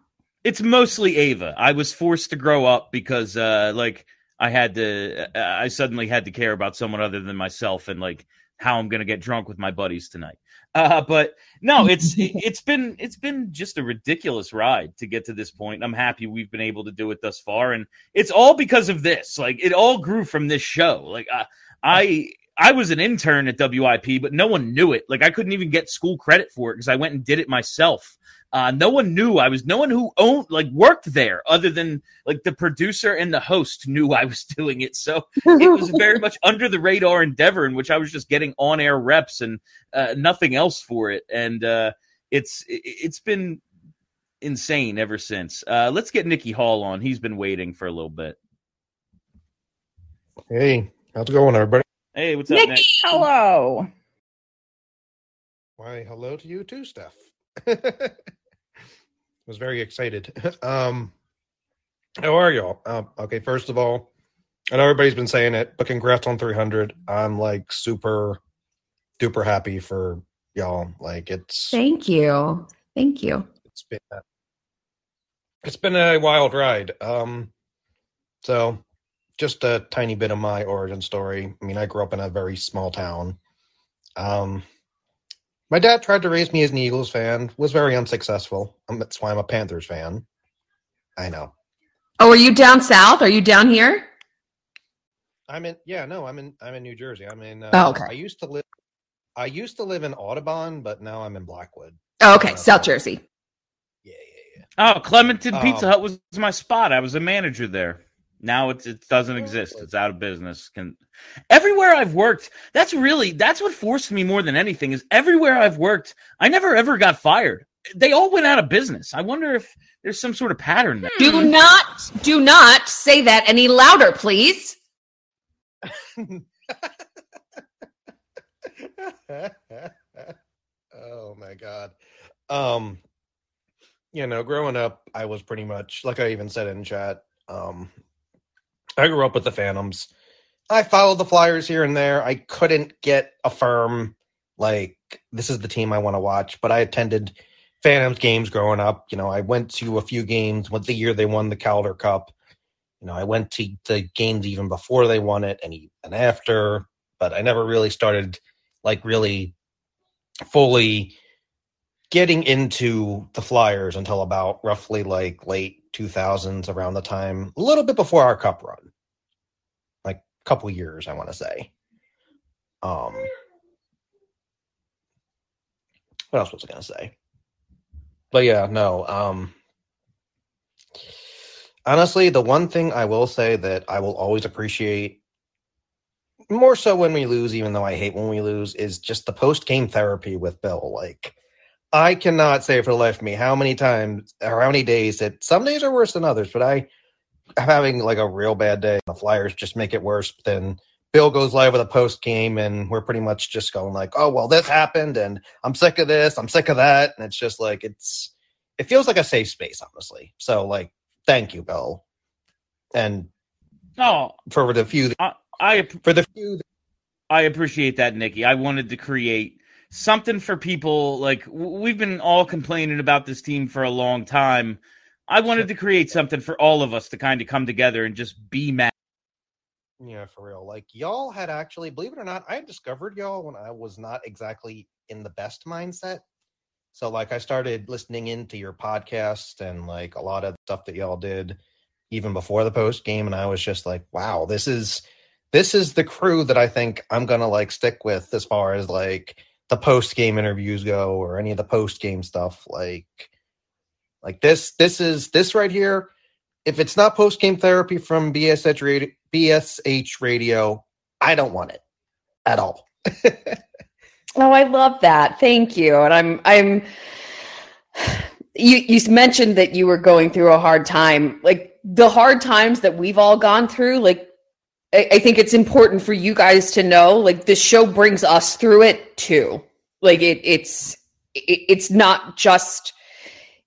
It's mostly Ava. I was forced to grow up because, uh, like, I had to, uh, I suddenly had to care about someone other than myself and, like, how I'm going to get drunk with my buddies tonight. Uh, but, no, it's it's been it's been just a ridiculous ride to get to this point. I'm happy we've been able to do it thus far, and it's all because of this. Like, it all grew from this show. Like, I... I I was an intern at W I P, but no one knew it. Like I couldn't even get school credit for it because I went and did it myself. Uh, no one knew I was. No one who owned like worked there, other than like the producer and the host, knew I was doing it. So it was very much under the radar endeavor in which I was just getting on air reps and uh, nothing else for it. And uh, it's it's been insane ever since. Uh, let's get Nikki Hall on. He's been waiting for a little bit. Hey. How's it going, everybody? Hey, what's up, Nikki? Nick? Hello. Why, hello to you too, Steph. I was very excited. Um, how are y'all? Um, okay, first of all, I know everybody's been saying it, but congrats on three hundred. I'm like super duper happy for y'all. Like it's. Thank you. Thank you. It's been a, it's been a wild ride. Um, so. Just a tiny bit of my origin story. I mean, I grew up in a very small town. Um, my dad tried to raise me as an Eagles fan, was very unsuccessful. Um, that's why I'm a Panthers fan. I know. Oh, are you down south? Are you down here? I'm in. Yeah, no, I'm in. I'm in New Jersey. I'm in. Uh, oh, okay. I used to live. I used to live in Audubon, but now I'm in Blackwood. Oh, okay, uh, South Jersey. Yeah, yeah, yeah. Oh, Clementon um, Pizza Hut was my spot. I was a manager there. Now it's, it doesn't exist. It's out of business. Can, everywhere I've worked, that's really, that's what forced me more than anything is everywhere I've worked, I never ever got fired. They all went out of business. I wonder if there's some sort of pattern there. Do not, do not say that any louder, please. Oh my God. Um, you know, growing up, I was pretty much, like I even said in chat, um, I grew up with the Phantoms. I followed the Flyers here and there. I couldn't get a firm, like, this is the team I want to watch. But I attended Phantoms games growing up. You know, I went to a few games. Went the year they won the Calder Cup. You know, I went to the games even before they won it and and after. But I never really started, like, really fully getting into the Flyers until about roughly, like, late two thousands, around the time, a little bit before our cup run, like a couple years, I want to say. Um, what else was I going to say? But yeah, no. Um, honestly, the one thing I will say that I will always appreciate more so when we lose, even though I hate when we lose, is just the post-game therapy with Bill. Like, I cannot say for the life of me how many times or how many days that some days are worse than others, but I am having like a real bad day. The Flyers just make it worse than Bill goes live with a post game, and we're pretty much just going like, oh, well, this happened, and I'm sick of this, I'm sick of that. And it's just like, it's, it feels like a safe space, honestly. So, like, thank you, Bill. And oh, for the few, I, I for the few, I appreciate that, Nikki. I wanted to create something for people. Like, we've been all complaining about this team for a long time. I wanted to create something for all of us to kind of come together and just be mad. Yeah, for real. Like, y'all had actually, believe it or not, I discovered y'all when I was not exactly in the best mindset. So, like, I started listening into your podcast and, like, a lot of stuff that y'all did even before the post game. And I was just like, wow, this is, this is the crew that I think I'm going to, like, stick with as far as, like, the post game interviews go or any of the post game stuff. Like, like this, this is this right here. If it's not post game therapy from B S H radio, B S H radio, I don't want it at all. Oh, I love that. Thank you. And I'm, I'm, you, you mentioned that you were going through a hard time, like the hard times that we've all gone through. Like, I, I think it's important for you guys to know, like, this show brings us through it too. Like it, it's, it, it's not just,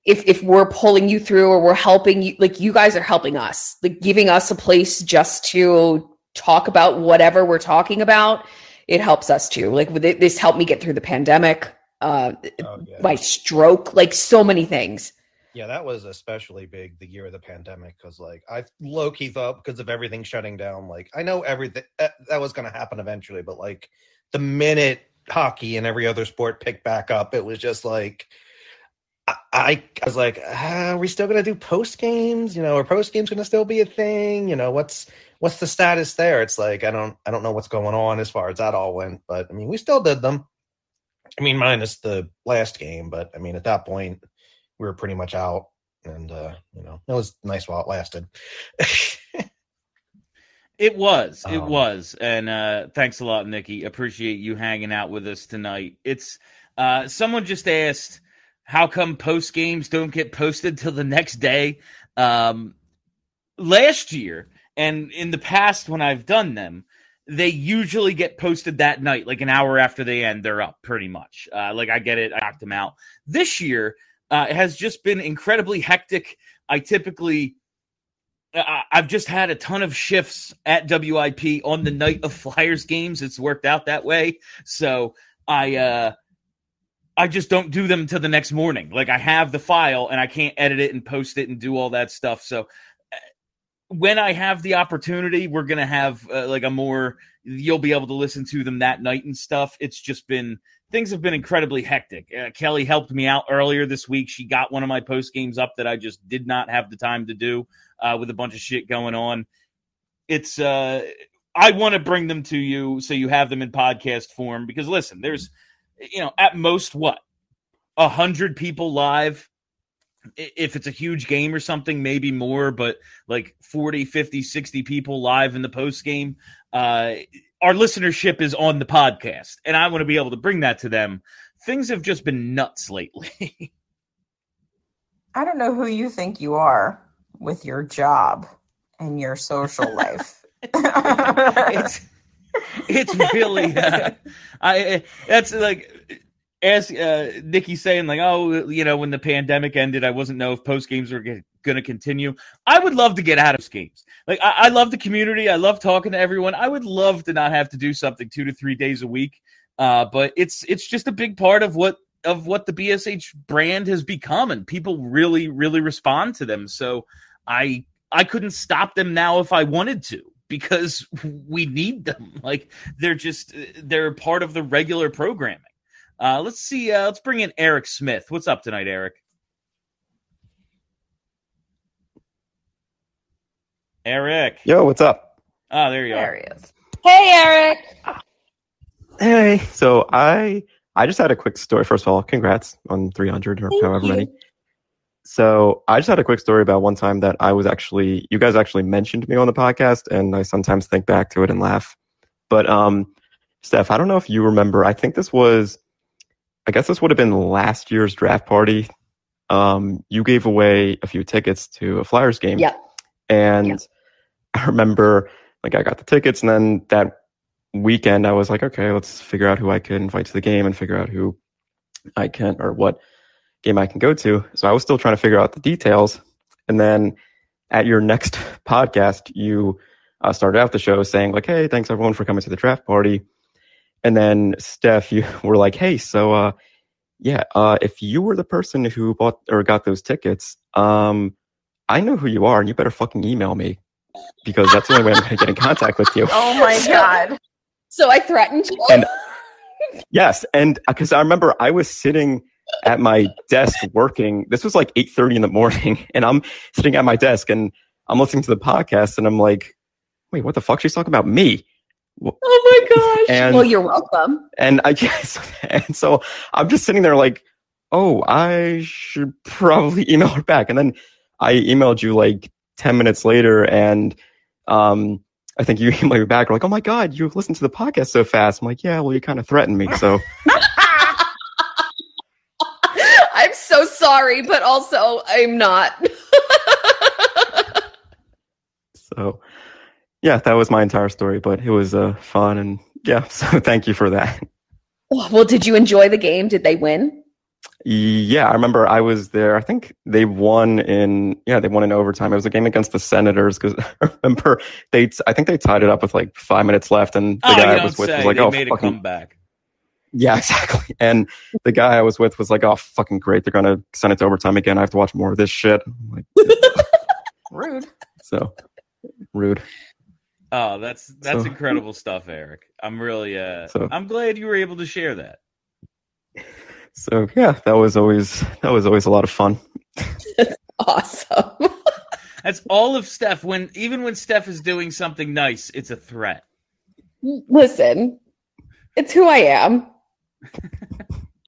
If if we're pulling you through or we're helping you, like, you guys are helping us, like, giving us a place just to talk about whatever we're talking about. It helps us too. Like, this helped me get through the pandemic, uh, oh, yeah. my stroke, like, so many things. Yeah, that was especially big the year of the pandemic because, like, I low key thought because of everything shutting down. Like, I know everything that was going to happen eventually, but, like, the minute hockey and every other sport picked back up, it was just like. I, I was like, ah, are we still going to do post games? You know, are post games going to still be a thing? You know, what's what's the status there? It's like, I don't I don't know what's going on as far as that all went. But, I mean, we still did them. I mean, minus the last game. But, I mean, at that point, we were pretty much out. And, uh, you know, it was nice while it lasted. It was. It um, was. And uh, thanks a lot, Nikki. Appreciate you hanging out with us tonight. It's uh, someone just asked, how come post games don't get posted till the next day? Um, last year and in the past when I've done them, they usually get posted that night, like an hour after they end, they're up pretty much. Uh, like I get it, I knocked them out. This year uh, it has just been incredibly hectic. I typically, uh, I've just had a ton of shifts at W I P on the night of Flyers games. It's worked out that way. So I, uh, I just don't do them till the next morning. Like, I have the file and I can't edit it and post it and do all that stuff. So when I have the opportunity, we're going to have uh, like a more, you'll be able to listen to them that night and stuff. It's just been, things have been incredibly hectic. Uh, Kelly helped me out earlier this week. She got one of my post games up that I just did not have the time to do uh, with a bunch of shit going on. It's, uh, I want to bring them to you so you have them in podcast form because listen, there's, you know, at most, what, a hundred people live, if it's a huge game or something, maybe more, but like forty, fifty, sixty people live in the post game. Uh, our listenership is on the podcast, and I want to be able to bring that to them. Things have just been nuts lately. I don't know who you think you are with your job and your social life. It's it's really uh, I that's like as uh, Nikki saying like, oh, you know, when the pandemic ended, I wasn't know if post games were g- going to continue. I would love to get out of games. Like I-, I love the community. I love talking to everyone. I would love to not have to do something two to three days a week. Uh, but it's it's just a big part of what of what the B S H brand has become, and people really really respond to them. So I I couldn't stop them now if I wanted to. Because we need them. Like they're just, they're part of the regular programming. Uh, let's see. Uh, let's bring in Eric Smith. What's up tonight, Eric? Eric. Yo, what's up? Oh, there you there are. There he is. Hey, Eric. Hey. So I, I just had a quick story. First of all, congrats on three hundred or Thank however you. many. So I just had a quick story about one time that I was actually, you guys actually mentioned me on the podcast, and I sometimes think back to it and laugh. But um, Steph, I don't know if you remember, I think this was, I guess this would have been last year's draft party. Um, you gave away a few tickets to a Flyers game. Yeah. And yeah. I remember like I got the tickets, and then that weekend, I was like, okay, let's figure out who I could invite to the game and figure out who I can, or what game I can go to. So I was still trying to figure out the details. And then at your next podcast, you uh, started out the show saying like, hey, thanks everyone for coming to the draft party. And then Steph, you were like, hey, so uh, yeah, uh, if you were the person who bought or got those tickets, um, I know who you are and you better fucking email me, because that's the only way I'm going to get in contact with you. Oh my God. So I threatened you. And, yes. And because I remember I was sitting at my desk working. This was like eight thirty in the morning. And I'm sitting at my desk and I'm listening to the podcast. And I'm like, wait, what the fuck? She's talking about me. Oh my gosh. And, well, you're welcome. And I guess, and so I'm just sitting there like, oh, I should probably email her back. And then I emailed you like ten minutes later. And um, I think you emailed me back. You're like, oh my God, you listened to the podcast so fast. I'm like, yeah, well, you kind of threatened me. So I'm so sorry, but also I'm not. So yeah, that was my entire story, but it was uh, fun. And yeah, so thank you for that. Well, did you enjoy the game? Did they win? Yeah, I remember I was there. I think they won in yeah, they won in overtime. It was a game against the Senators, because I remember they I think they tied it up with like five minutes left, and the oh, guy I was with say. was like, they "Oh, made fucking a comeback." Yeah, exactly. And the guy I was with was like, "Oh, fucking great! They're gonna send it to overtime again. I have to watch more of this shit." I'm like, rude. So rude. Oh, that's that's so, incredible stuff, Eric. I'm really uh, so. I'm glad you were able to share that. So yeah, that was always that was always a lot of fun. That's awesome. That's all of Steph. When even when Steph is doing something nice, it's a threat. Listen, it's who I am.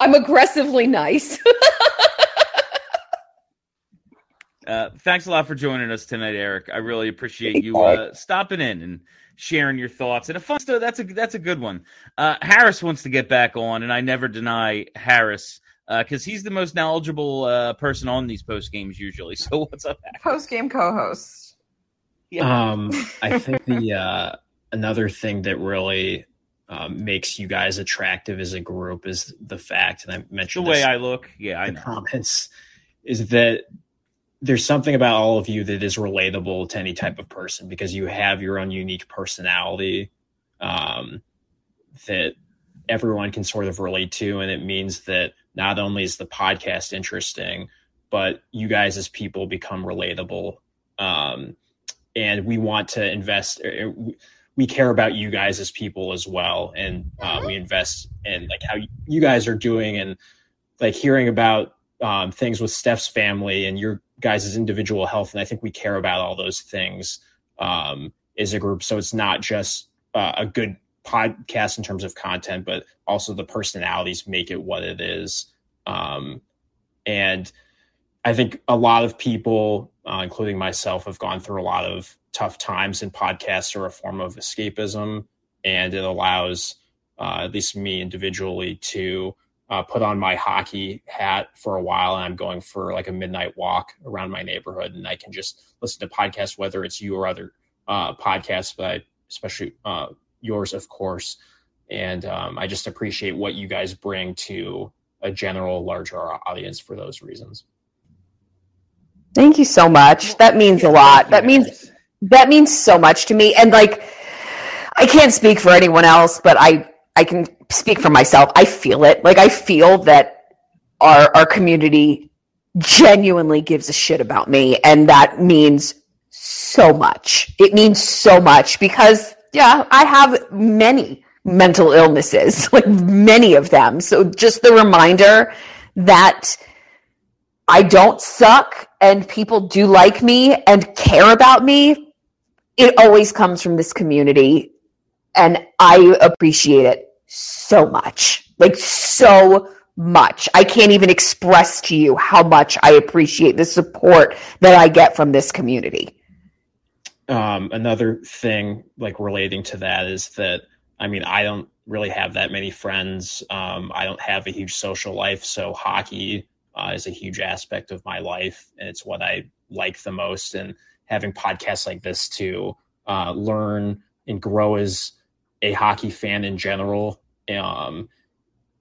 I'm aggressively nice. uh, thanks a lot for joining us tonight, Eric. I really appreciate you uh, stopping in and sharing your thoughts. And a fun story, that's a that's a good one. Uh, Harris wants to get back on, and I never deny Harris because uh, he's the most knowledgeable uh, person on these post games usually. So what's up, Harris? Post game co-host. Yeah. Um, I think the uh, another thing that really um, makes you guys attractive as a group is the fact, and I mentioned the way this, I look. Yeah, I know. Comments is that. There's something about all of you that is relatable to any type of person because you have your own unique personality um, that everyone can sort of relate to. And it means that not only is the podcast interesting, but you guys as people become relatable. Um, and we want to invest. We care about you guys as people as well. And uh, we invest in like how you guys are doing and like hearing about um, things with Steph's family and your guys' individual health. And I think we care about all those things um, as a group. So it's not just uh, a good podcast in terms of content, but also the personalities make it what it is. Um, and I think a lot of people, uh, including myself, have gone through a lot of tough times, and podcasts are a form of escapism. And it allows uh, at least me individually to Uh, put on my hockey hat for a while, and I'm going for like a midnight walk around my neighborhood, and I can just listen to podcasts, whether it's you or other uh, podcasts, but especially uh, yours, of course. And um, I just appreciate what you guys bring to a general larger audience for those reasons. Thank you so much. That means a lot. That means, that means so much to me. And like, I can't speak for anyone else, but I, I can speak for myself. I feel it. Like, I feel that our our community genuinely gives a shit about me, and that means so much. It means so much because, yeah, I have many mental illnesses, like many of them. So just the reminder that I don't suck and people do like me and care about me, it always comes from this community. And I appreciate it so much, like so much. I can't even express to you how much I appreciate the support that I get from this community. Um, another thing like relating to that is that, I mean, I don't really have that many friends. Um, I don't have a huge social life. So hockey uh, is a huge aspect of my life, and it's what I like the most. And having podcasts like this to uh, learn and grow as a hockey fan in general, um,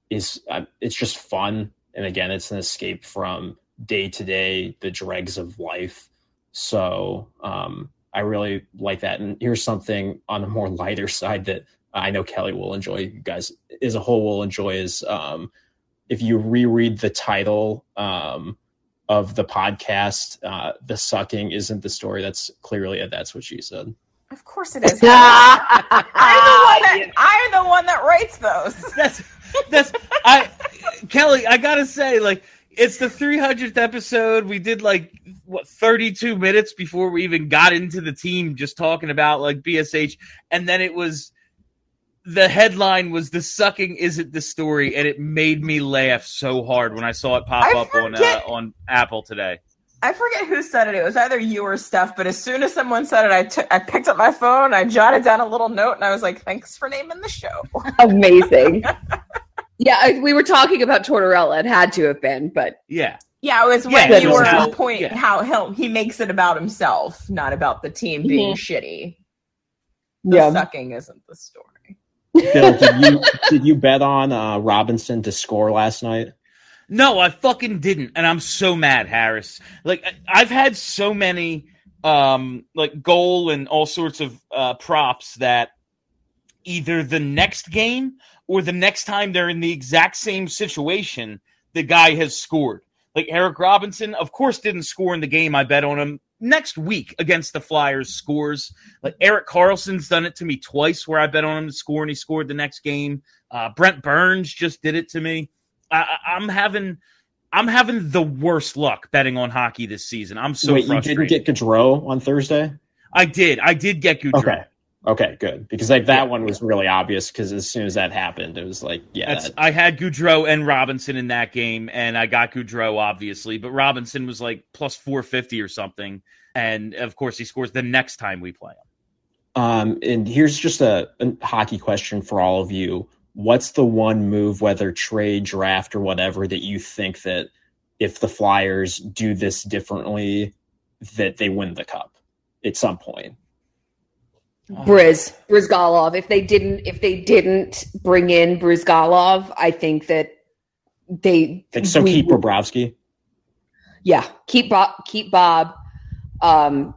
is uh, it's just fun. And again, it's an escape from day to day, the dregs of life. So um, I really like that. And here's something on the more lighter side that I know Kelly will enjoy. You guys as a whole will enjoy is um, if you reread the title um, of the podcast, uh, the sucking isn't the story. That's clearly a That's What She Said. Of course it is. I'm the one that I'm the one that writes those. That's that's I Kelly, I gotta say, like, it's the three hundredth episode. We did like what thirty-two minutes before we even got into the team, just talking about like B S H, and then it was the headline was "The Sucking Isn't the Story," and it made me laugh so hard when I saw it pop I up forget- on uh, on Apple today. I forget who said it. It was either you or Steph, but as soon as someone said it, I, t- I picked up my phone, I jotted down a little note, and I was like, thanks for naming the show. Amazing. Yeah, we were talking about Tortorella. It had to have been, but... Yeah. Yeah, it was when yeah, you were on point yeah. how him, he makes it about himself, not about the team being mm-hmm. shitty. The yeah. sucking isn't the story. Bill, did you, did you bet on uh, Robinson to score last night? No, I fucking didn't, and I'm so mad, Harris. Like, I've had so many, um, like, goal and all sorts of uh, props that either the next game or the next time they're in the exact same situation, the guy has scored. Like, Eric Robinson, of course, didn't score in the game I bet on him. Next week against the Flyers scores. Like, Eric Carlson's done it to me twice where I bet on him to score, and he scored the next game. Uh, Brent Burns just did it to me. I, I'm having, I'm having the worst luck betting on hockey this season. I'm so Wait, frustrated. You didn't get Gaudreau on Thursday? I did. I did get Gaudreau. Okay. Okay. Good. Because like that yeah. one was really obvious. Because as soon as that happened, it was like, yeah. That... I had Gaudreau and Robinson in that game, and I got Gaudreau obviously, but Robinson was like plus four fifty or something, and of course he scores the next time we play him. Um, and here's just a, a hockey question for all of you. What's the one move, whether trade, draft, or whatever, that you think that if the Flyers do this differently, that they win the cup at some point? Briz, Brizgalov. If they didn't, if they didn't bring in Brizgalov, I think that they. Think so we, keep Bobrovsky. Yeah, keep Bob. Keep Bob. Um,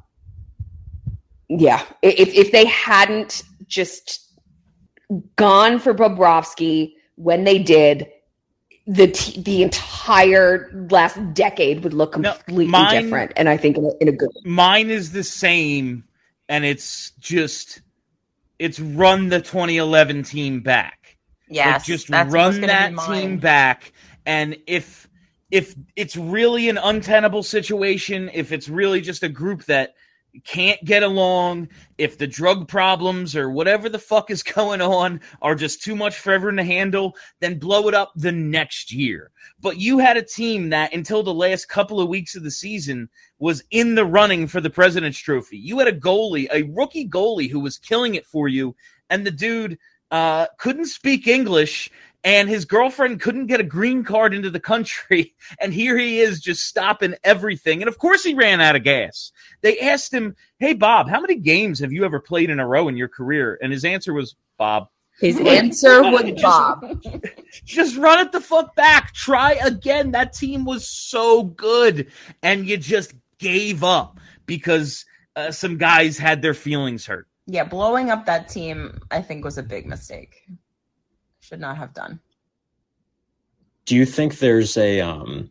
yeah, if if they hadn't just. Gone for Bobrovsky when they did, the t- the entire last decade would look completely no, mine, different, and I think in a, in a good way. Mine is the same, and it's just it's run the twenty eleven team back. Yes, like just run that team back, and if if it's really an untenable situation, if it's really just a group that. Can't get along, if the drug problems or whatever the fuck is going on are just too much for everyone to handle, then blow it up the next year. But you had a team that until the last couple of weeks of the season was in the running for the President's Trophy. You had a goalie, a rookie goalie who was killing it for you, and the dude uh, couldn't speak English, and his girlfriend couldn't get a green card into the country, and here he is just stopping everything. And, of course, he ran out of gas. They asked him, hey, Bob, how many games have you ever played in a row in your career? And his answer was, Bob. His like, answer was just, Bob. Just run it the fuck back. Try again. That team was so good, and you just gave up because uh, some guys had their feelings hurt. Yeah, blowing up that team, I think, was a big mistake. Should not have done. Do you think there's a um,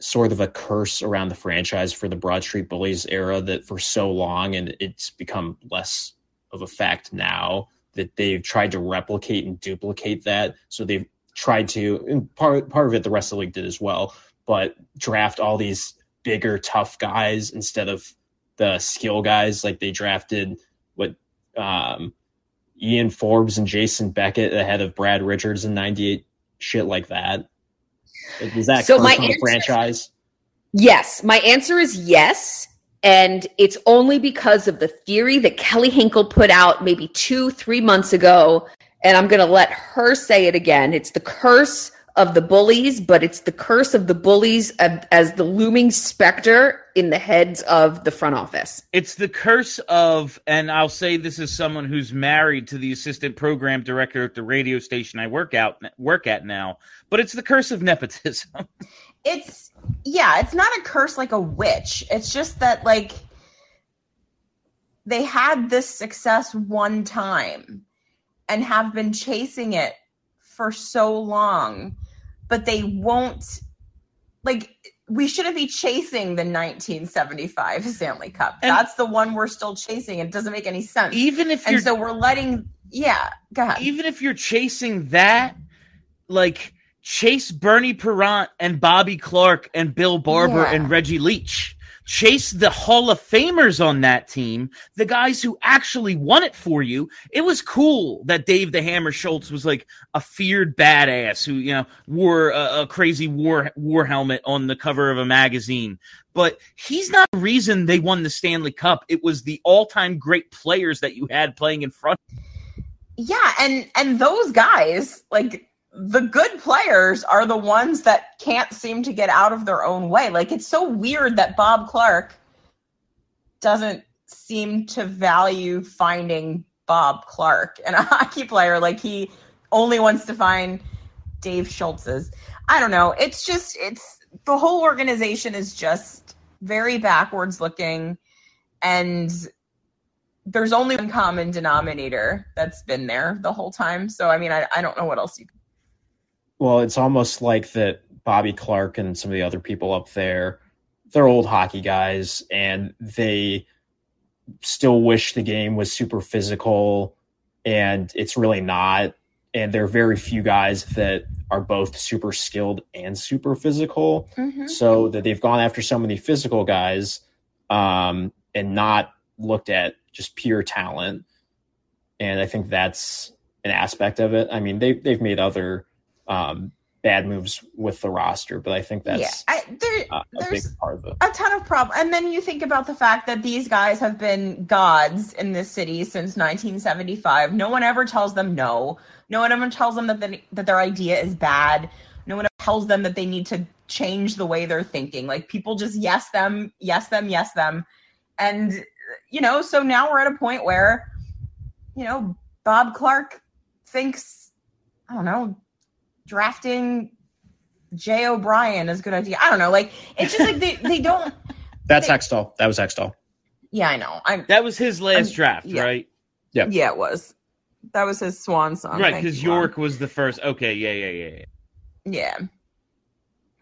sort of a curse around the franchise for the Broad Street Bullies era that for so long, and it's become less of a fact now, that they've tried to replicate and duplicate that? So they've tried to, and part, part of it the rest of the league did as well, but draft all these bigger, tough guys instead of the skill guys. Like they drafted what... Um, Ian Forbes and Jason Beckett ahead of Brad Richards in ninety-eight, shit like that. Is that so my answer, franchise? Yes. My answer is yes. And it's only because of the theory that Kelly Hinkle put out maybe two, three months ago. And I'm going to let her say it again. It's the curse of the bullies, but it's the curse of the bullies as the looming specter in the heads of the front office. It's the curse of, and I'll say this as someone who's married to the assistant program director at the radio station I work out work at now, but it's the curse of nepotism. It's, yeah, it's not a curse like a witch. It's just that, like, they had this success one time and have been chasing it for so long, but they won't, like, we shouldn't be chasing the nineteen seventy-five Stanley Cup. And that's the one we're still chasing. It doesn't make any sense. Even if you're, and so we're letting, yeah, go ahead. Even if you're chasing that, like, chase Bernie Parent and Bobby Clark and Bill Barber yeah. and Reggie Leach. Chase the Hall of Famers on that team, the guys who actually won it for you. It was cool that Dave the Hammer Schultz was like a feared badass who, you know, wore a, a crazy war war helmet on the cover of a magazine. But he's not the reason they won the Stanley Cup. It was the all-time great players that you had playing in front of you. Yeah, and and those guys, like, the good players are the ones that can't seem to get out of their own way. Like, it's so weird that Bob Clark doesn't seem to value finding Bob Clark and a hockey player. Like, he only wants to find Dave Schultz's. I don't know. It's just, it's, the whole organization is just very backwards looking, and there's only one common denominator that's been there the whole time. So, I mean, I, I don't know what else you can. Well, it's almost like that Bobby Clark and some of the other people up there, they're old hockey guys, and they still wish the game was super physical, and it's really not. And there are very few guys that are both super skilled and super physical, mm-hmm. so that they've gone after so many physical guys um, and not looked at just pure talent. And I think that's an aspect of it. I mean, they, they've made other Um, bad moves with the roster, but I think that's yeah. I, there, uh, a there's big part of it. A ton of problems. And then you think about the fact that these guys have been gods in this city since nineteen seventy-five. No one ever tells them no. No one ever tells them that the, that their idea is bad. No one ever tells them that they need to change the way they're thinking. Like, people just yes them, yes them, yes them. And, you know, so now we're at a point where, you know, Bob Clark thinks, I don't know, drafting Jay O'Brien is a good idea. I don't know. Like, it's just like they, they don't. That's they, Hextall. That was Hextall. Yeah, I know. I'm, that was his last I'm, draft, yeah. right? Yeah. Yeah, it was. That was his swan song. Right, because York was the first. Okay, yeah, yeah, yeah, yeah. Yeah.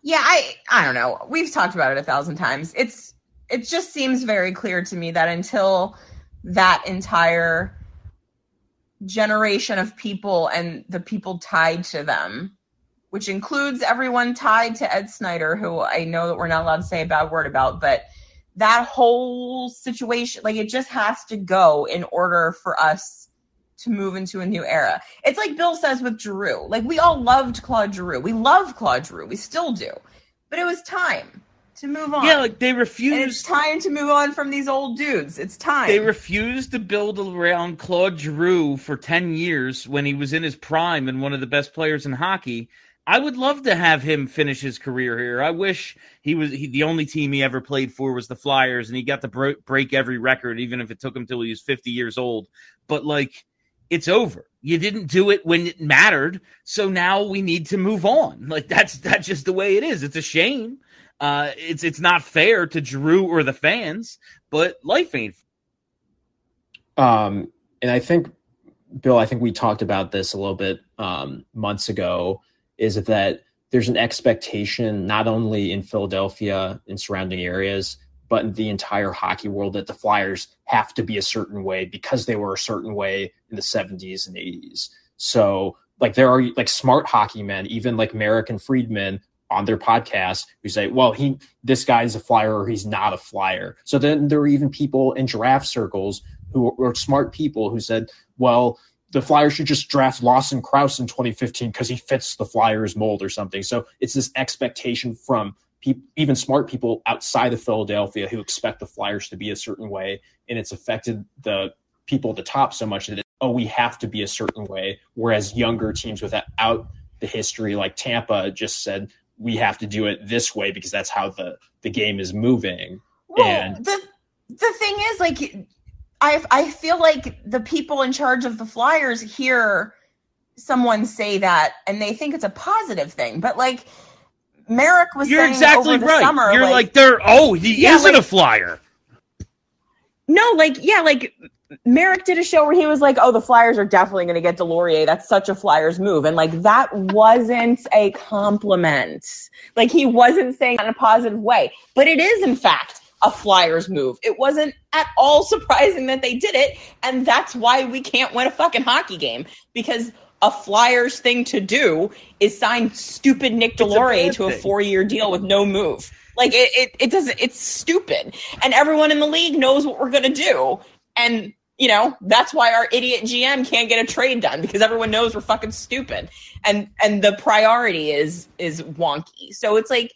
Yeah, I, I don't know. We've talked about it a thousand times. It's It just seems very clear to me that until that entire generation of people and the people tied to them, which includes everyone tied to Ed Snyder, who I know that we're not allowed to say a bad word about, but that whole situation, like, it just has to go in order for us to move into a new era. It's like Bill says with Giroux. Like, we all loved Claude Giroux. We love Claude Giroux. We still do. But it was time to move on. Yeah, like, they refused. And it's time to move on from these old dudes. It's time. They refused to build around Claude Giroux for ten years when he was in his prime and one of the best players in hockey. I would love to have him finish his career here. I wish he was he, the only team he ever played for was the Flyers, and he got to bro- break every record, even if it took him till he was fifty years old. But, like, it's over. You didn't do it when it mattered, so now we need to move on. Like, that's that's just the way it is. It's a shame. Uh, it's it's not fair to Giroux or the fans, but life ain't fair. Um, and I think, Bill, I think we talked about this a little bit um, months ago, is that there's an expectation not only in Philadelphia and surrounding areas, but in the entire hockey world, that the Flyers have to be a certain way because they were a certain way in the seventies and eighties. So, like, there are, like, smart hockey men, even like Merrick and Friedman, on their podcast, who say, well, he, this guy's a Flyer or he's not a Flyer. So then there are even people in draft circles who are smart people who said, well, the Flyers should just draft Lawson Krause in twenty fifteen because he fits the Flyers mold or something. So it's this expectation from pe- even smart people outside of Philadelphia who expect the Flyers to be a certain way. And it's affected the people at the top so much that, it, oh, we have to be a certain way. Whereas younger teams without the history, like Tampa, just said, we have to do it this way because that's how the, the game is moving. Well, and the the thing is, like, I I feel like the people in charge of the Flyers hear someone say that and they think it's a positive thing, but like Merrick was. You're saying exactly over the right. Summer, You're like, like they're oh he yeah, isn't like, a Flyer. No, like yeah, like. Merrick did a show where he was like, oh, the Flyers are definitely going to get Delorier. That's such a Flyers move. And, like, that wasn't a compliment. Like, he wasn't saying that in a positive way. But it is, in fact, a Flyers move. It wasn't at all surprising that they did it, and that's why we can't win a fucking hockey game. Because a Flyers thing to do is sign stupid Nick Delorier to a four-year deal with no move. Like, it, it, it doesn't – it's stupid. And everyone in the league knows what we're going to do. And – you know, that's why our idiot G M can't get a trade done, because everyone knows we're fucking stupid. And and the priority is is wonky. So it's like,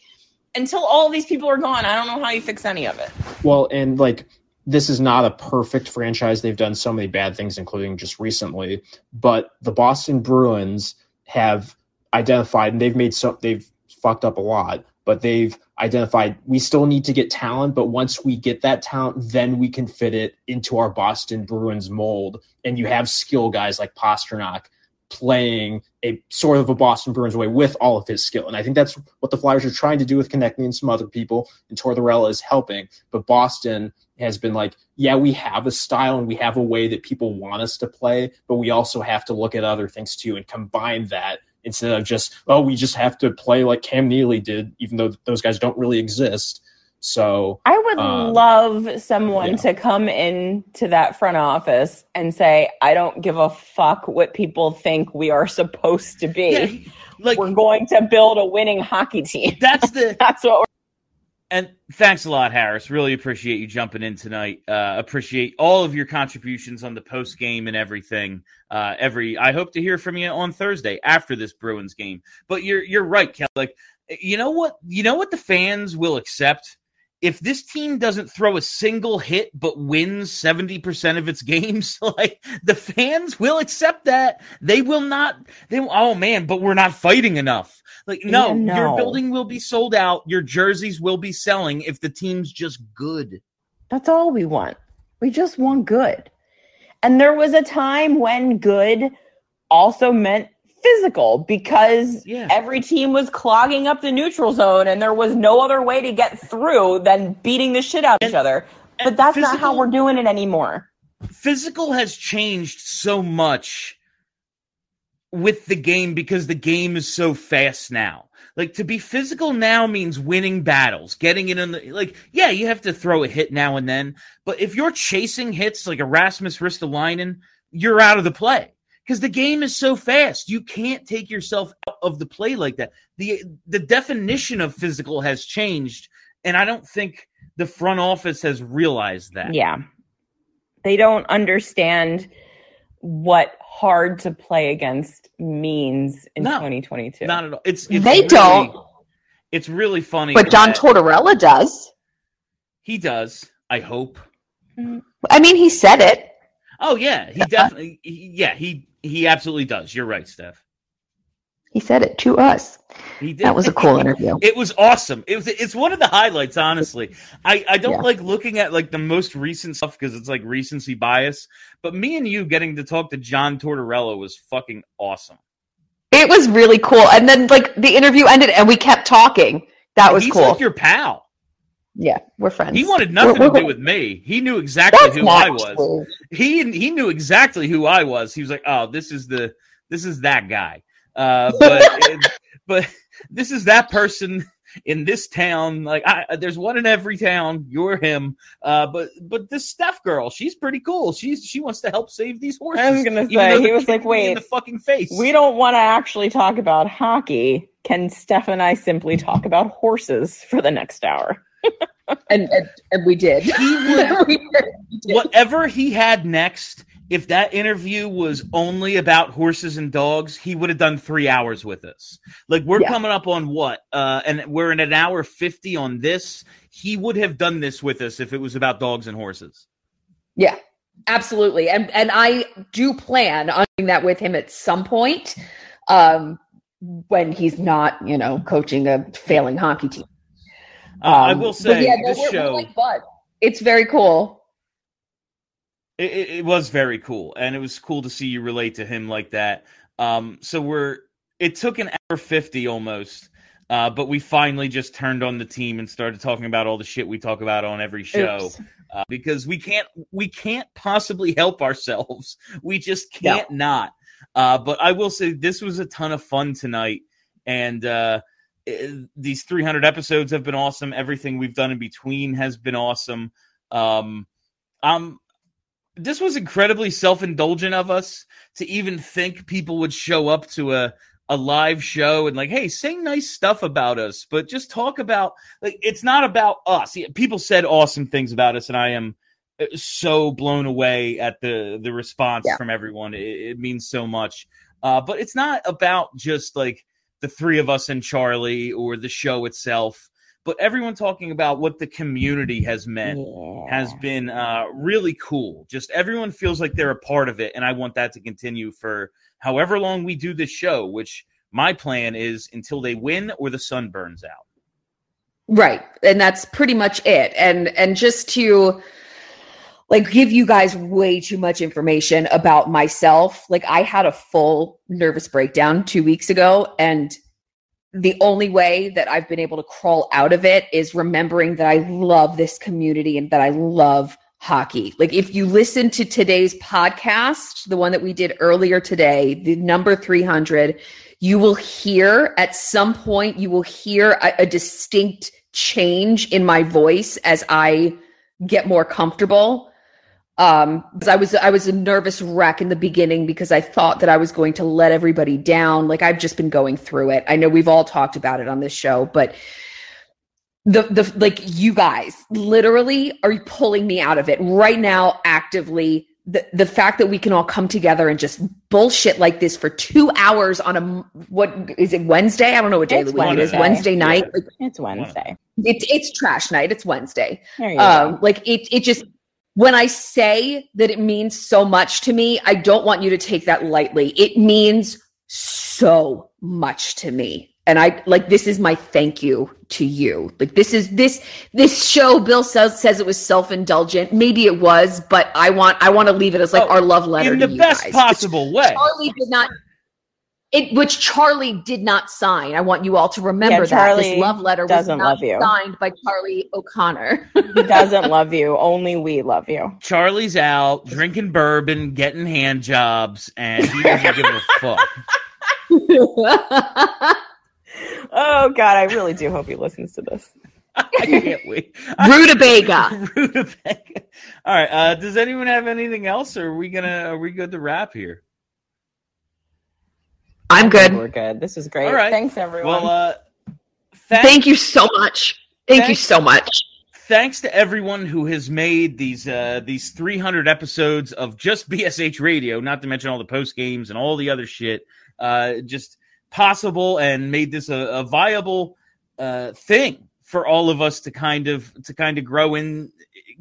until all these people are gone, I don't know how you fix any of it. Well, and like, this is not a perfect franchise. They've done so many bad things, including just recently. But the Boston Bruins have identified, and they've made so they've fucked up a lot, but they've identified we still need to get talent, but once we get that talent, then we can fit it into our Boston Bruins mold. And you have skill guys like Pasternak playing a sort of a Boston Bruins way with all of his skill. And I think that's what the Flyers are trying to do with Konechny and some other people, and Tortorella is helping. But Boston has been like, yeah, we have a style and we have a way that people want us to play, but we also have to look at other things too and combine that. Instead of just, oh, we just have to play like Cam Neely did, even though those guys don't really exist. So I would um, love someone yeah. to come into that front office and say, I don't give a fuck what people think we are supposed to be. Yeah, like, we're going to build a winning hockey team. That's the that's what. We're- and thanks a lot, Harris. Really appreciate you jumping in tonight. Uh, appreciate all of your contributions on the post game and everything. Uh, every I hope to hear from you on Thursday after this Bruins game. But you're you're right, Kelly. Like, you know what? You know what the fans will accept if this team doesn't throw a single hit but wins seventy percent of its games. Like, the fans will accept that. They will not. They oh man, but we're not fighting enough. Like, no, yeah, no, your building will be sold out. Your jerseys will be selling if the team's just good. That's all we want. We just want good. And there was a time when good also meant physical, because yeah. every team was clogging up the neutral zone and there was no other way to get through than beating the shit out of and, each other. But that's physical, not how we're doing it anymore. Physical has changed so much with the game, because the game is so fast now. Like, to be physical now means winning battles, getting it in the, like, yeah, you have to throw a hit now and then, but if you're chasing hits like Rasmus Ristolainen, you're out of the play, because the game is so fast. You can't take yourself out of the play like that. The the definition of physical has changed, and I don't think the front office has realized that. Yeah. They don't understand what hard to play against means in no, twenty twenty-two. Not at all. It's, it's they really, don't. It's really funny. But John Tortorella does. He does, I hope. I mean, he said it. Oh, yeah. He definitely – yeah, he, he absolutely does. You're right, Steph. He said it to us. He did. That was a cool interview. It was awesome. It was. It's one of the highlights, honestly. I, I don't yeah. like looking at like the most recent stuff because it's like recency bias. But me and you getting to talk to John Tortorella was fucking awesome. It was really cool. And then like the interview ended and we kept talking. That was He's cool. He's like your pal. Yeah, we're friends. He wanted nothing we're, we're, to do with me. He knew exactly that's who I was. True. He he knew exactly who I was. He was like, oh, this is the this is that guy. Uh, but but this is that person in this town. Like, I, there's one in every town. You're him. Uh, but but this Steph girl, she's pretty cool. She's she wants to help save these horses. I was gonna say he was like, wait, in the fucking face. We don't want to actually talk about hockey. Can Steph and I simply talk about horses for the next hour? and, and and we did. He would, we did. Whatever he had next. If that interview was only about horses and dogs, he would have done three hours with us. Like, we're yeah. coming up on what? Uh, and we're in an hour fifty on this. He would have done this with us if it was about dogs and horses. Yeah, absolutely. And and I do plan on doing that with him at some point um, when he's not, you know, coaching a failing hockey team. Um, I will say yeah, this we're, show. We're like, but it's very cool. It, it, it was very cool, and it was cool to see you relate to him like that. Um, so we're it took an hour fifty almost, uh, but we finally just turned on the team and started talking about all the shit we talk about on every show uh, because we can't we can't possibly help ourselves. We just can't yeah. not. Uh, but I will say this was a ton of fun tonight, and uh, it, these three hundred episodes have been awesome. Everything we've done in between has been awesome. Um, I'm. This was incredibly self-indulgent of us to even think people would show up to a, a live show and like, hey, say nice stuff about us, but just talk about like it's not about us. People said awesome things about us, and I am so blown away at the the response yeah. from everyone. It, it means so much. Uh, but it's not about just like the three of us and Charlie or the show itself. But everyone talking about what the community has meant yeah. has been uh, really cool. Just everyone feels like they're a part of it, and I want that to continue for however long we do this show, which my plan is until they win or the sun burns out. Right, and that's pretty much it. And and just to like give you guys way too much information about myself, like I had a full nervous breakdown two weeks ago, and the only way that I've been able to crawl out of it is remembering that I love this community and that I love hockey. Like if you listen to today's podcast, the one that we did earlier today, the number three hundred, you will hear at some point, you will hear a, a distinct change in my voice as I get more comfortable. Um, because I was, I was a nervous wreck in the beginning because I thought that I was going to let everybody down. Like I've just been going through it. I know we've all talked about it on this show, but the, the, like you guys literally are pulling me out of it right now. Actively. The, the fact that we can all come together and just bullshit like this for two hours on a, what is it? Wednesday? I don't know what day of the week it is. Wednesday night. Yeah. It's Wednesday. It's, it's trash night. It's Wednesday. Um, go. Like it, it just, when I say that it means so much to me, I don't want you to take that lightly. It means so much to me. And I like, this is my thank you to you. Like this is this, this show, Bill says, says it was self-indulgent. Maybe it was, but I want, I want to leave it as like oh, our love letter in to the you best guys. Possible way. Charlie did not, it, which Charlie did not sign. I want you all to remember yeah, that this love letter was not signed by Charlie O'Connor. He doesn't love you. Only we love you. Charlie's out drinking bourbon, getting hand jobs, and he doesn't give a fuck. Oh God, I really do hope he listens to this. I can't wait. Rutabaga. Rutabaga. All right. Uh, does anyone have anything else, or are we gonna are we good to wrap here? I'm good. We're good. This is great. All right. Thanks, everyone. Well, uh, thank-, thank you so much. Thank thanks, you so much. Thanks to everyone who has made these uh, these three hundred episodes of just B S H Radio, not to mention all the post games and all the other shit, uh, just possible and made this a, a viable uh, thing for all of us to kind of to kind of grow in,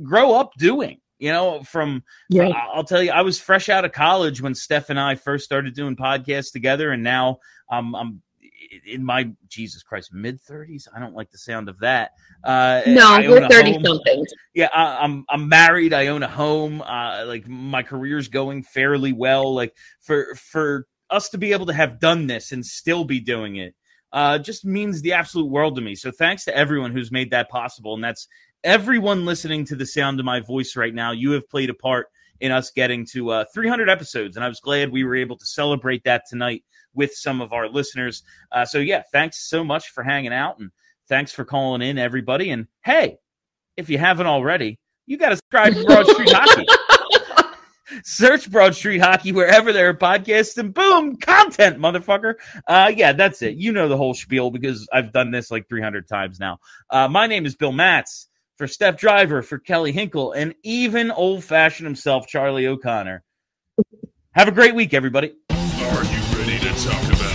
grow up doing. You know, from yeah. I'll tell you, I was fresh out of college when Steph and I first started doing podcasts together, and now um, I'm in my Jesus Christ mid thirties. I don't like the sound of that. Uh, no, you're thirty something. Yeah, I, I'm I'm married. I own a home. Uh, like my career's going fairly well. Like for for us to be able to have done this and still be doing it, uh, just means the absolute world to me. So thanks to everyone who's made that possible, and that's. Everyone listening to the sound of my voice right now, you have played a part in us getting to uh, three hundred episodes, and I was glad we were able to celebrate that tonight with some of our listeners. Uh, so, yeah, thanks so much for hanging out, and thanks for calling in, everybody. And, hey, if you haven't already, you got to subscribe to Broad Street Hockey. Search Broad Street Hockey wherever there are podcasts, and boom, content, motherfucker. Uh, yeah, that's it. You know the whole spiel because I've done this like three hundred times now. Uh, my name is Bill Matz. For Steph Driver, for Kelly Hinkle, and even old-fashioned himself, Charlie O'Connor. Have a great week, everybody. Are you ready to talk about it?